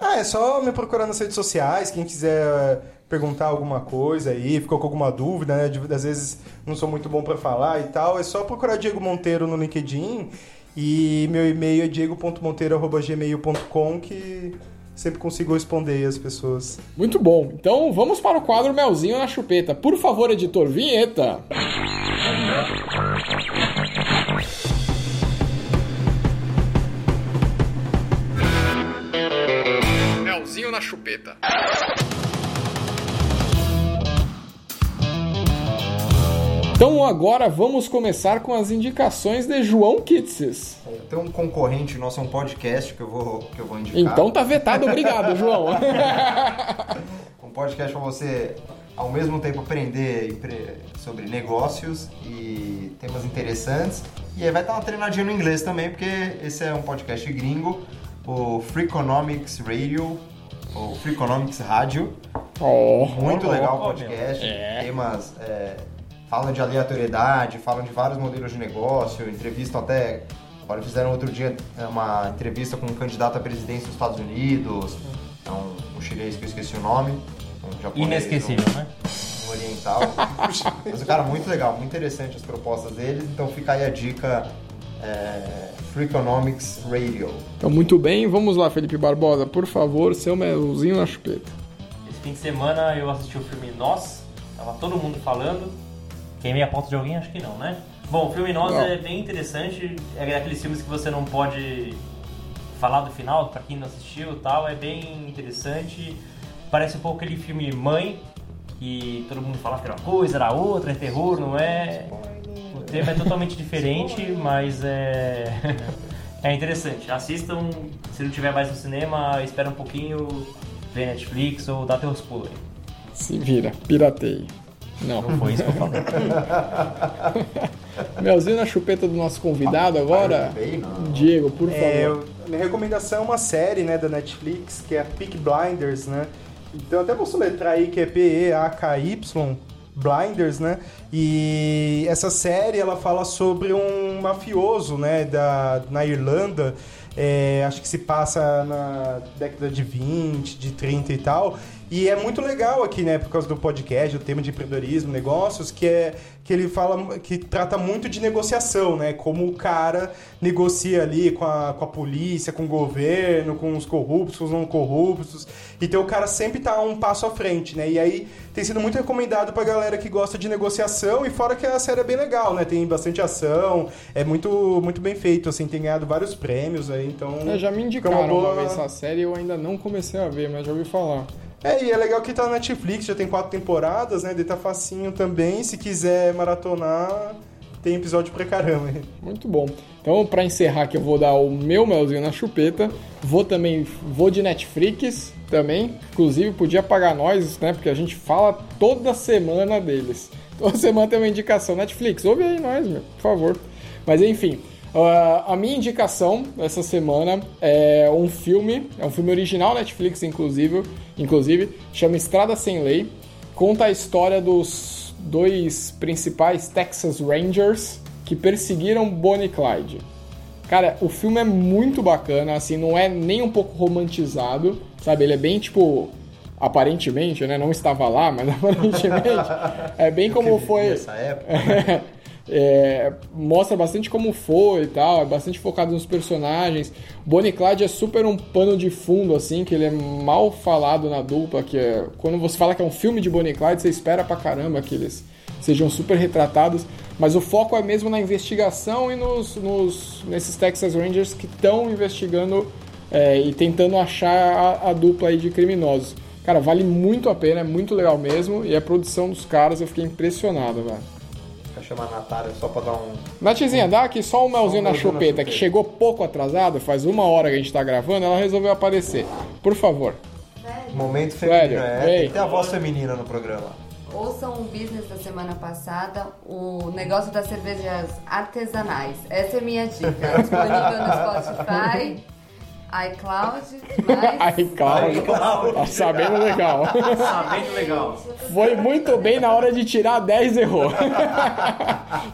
É só me procurar nas redes sociais, quem quiser... perguntar alguma coisa aí, ficou com alguma dúvida, né? Às vezes não sou muito bom para falar e tal, é só procurar Diego Monteiro no LinkedIn e meu e-mail é diego.monteiro@gmail.com que sempre consigo responder as pessoas. Muito bom, então vamos para o quadro Melzinho na Chupeta. Por favor, editor, vinheta! Melzinho na Chupeta. Então agora vamos começar com as indicações de João Kitses. Tem um concorrente nosso, é um podcast que eu vou indicar. Então tá vetado, obrigado, João. Um podcast pra você, ao mesmo tempo, aprender sobre negócios e temas interessantes. E aí vai estar uma treinadinha no inglês também, porque esse é um podcast gringo, o Freakonomics Radio, ou Freakonomics Radio. Muito legal o podcast, temas... falam de aleatoriedade, falam de vários modelos de negócio, entrevistam até... Agora fizeram outro dia uma entrevista com um candidato à presidência dos Estados Unidos, um chinês que eu esqueci o nome, um japonês... Inesquecível, né? Um oriental. Mas o cara é muito legal, muito interessante as propostas deles, então fica aí a dica... Freakonomics Radio. Então muito bem, vamos lá, Felipe Barbosa, por favor, seu melzinho na chupeta. Esse fim de semana eu assisti o filme Nós, tava todo mundo falando... Queimei a pauta de alguém? Acho que não, né? Bom, o filme Nós é bem interessante, é daqueles filmes que você não pode falar do final, pra quem não assistiu e tal, é bem interessante. Parece um pouco aquele filme Mãe, que todo mundo fala que era uma coisa, era outra, é terror, não é? O tema é totalmente diferente, mas é interessante. Assistam, se não tiver mais no cinema, espera um pouquinho, vê Netflix ou dá teus pulos. Se vira, pirateia. Não foi isso que eu falei. Melzinho na chupeta do nosso convidado agora. Diego, por favor. Minha recomendação é uma série, né, da Netflix, que é a Peaky Blinders, né? Então até vou soletrar aí, que é P-E-A-K-Y, Blinders, né? E essa série, ela fala sobre um mafioso, né, na Irlanda, acho que se passa na década de 20, de 30 e tal... E é muito legal aqui, né, por causa do podcast, o tema de empreendedorismo, negócios, que ele fala, que trata muito de negociação, né, como o cara negocia ali com a polícia, com o governo, com os corruptos, com os não corruptos, então o cara sempre tá um passo à frente, né, e aí tem sido muito recomendado pra galera que gosta de negociação, e fora que a série é bem legal, né, tem bastante ação, é muito, muito bem feito, assim, tem ganhado vários prêmios aí, então... É, já me indicaram uma vez essa série, eu ainda não comecei a ver, mas já ouvi falar. É, e é legal que tá na Netflix, já tem 4 temporadas, né? Daí tá facinho também, se quiser maratonar, tem episódio pra caramba. Muito bom. Então, pra encerrar aqui, eu vou dar o meu melzinho na chupeta, vou de Netflix também, inclusive podia pagar nós, né? Porque a gente fala toda semana deles. Toda semana tem uma indicação. Netflix, ouve aí nós, meu, por favor. Mas enfim... a minha indicação essa semana é um filme original Netflix, inclusive, chama Estrada Sem Lei, conta a história dos 2 principais Texas Rangers que perseguiram Bonnie e Clyde. Cara, o filme é muito bacana, assim, não é nem um pouco romantizado, sabe, ele é bem tipo... aparentemente, né, não estava lá, mas aparentemente, é bem como foi... nessa época, né? Mostra bastante como foi e tal, é bastante focado nos personagens. Bonnie e Clyde é super um pano de fundo, assim, que ele é mal falado na dupla, que é, quando você fala que é um filme de Bonnie e Clyde, você espera pra caramba que eles sejam super retratados, mas o foco é mesmo na investigação e nesses Texas Rangers que estão investigando e tentando achar a dupla aí de criminosos. Cara, vale muito a pena, é muito legal mesmo, e a produção dos caras, eu fiquei impressionado, velho. Chamar a Natália só pra dar um... Natizinha, dá aqui só um melzinho na chupeta, que chegou pouco atrasada, faz 1 hora que a gente tá gravando, ela resolveu aparecer. Por favor. Sério? Momento feminino, tem que ter a voz feminina no programa. Ouçam o business da semana passada, o negócio das cervejas artesanais. Essa é minha dica. Disponível no Spotify, iCloud. Tá sabendo legal. Foi muito bem na hora de tirar 10, errou.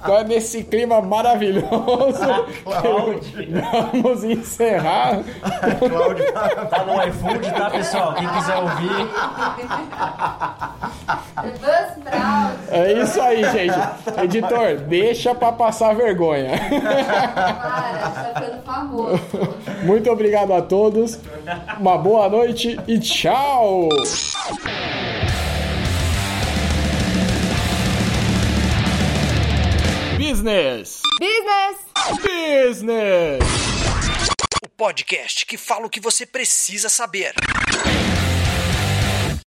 Então é nesse clima maravilhoso. Vamos encerrar. iCloud tá no iFood, tá, pessoal? Quem quiser ouvir. É isso aí, gente. Editor, deixa pra passar vergonha. Para, tá ficando famoso. Muito obrigado a todos, uma boa noite e tchau! Business! Business! Business! O podcast que fala o que você precisa saber.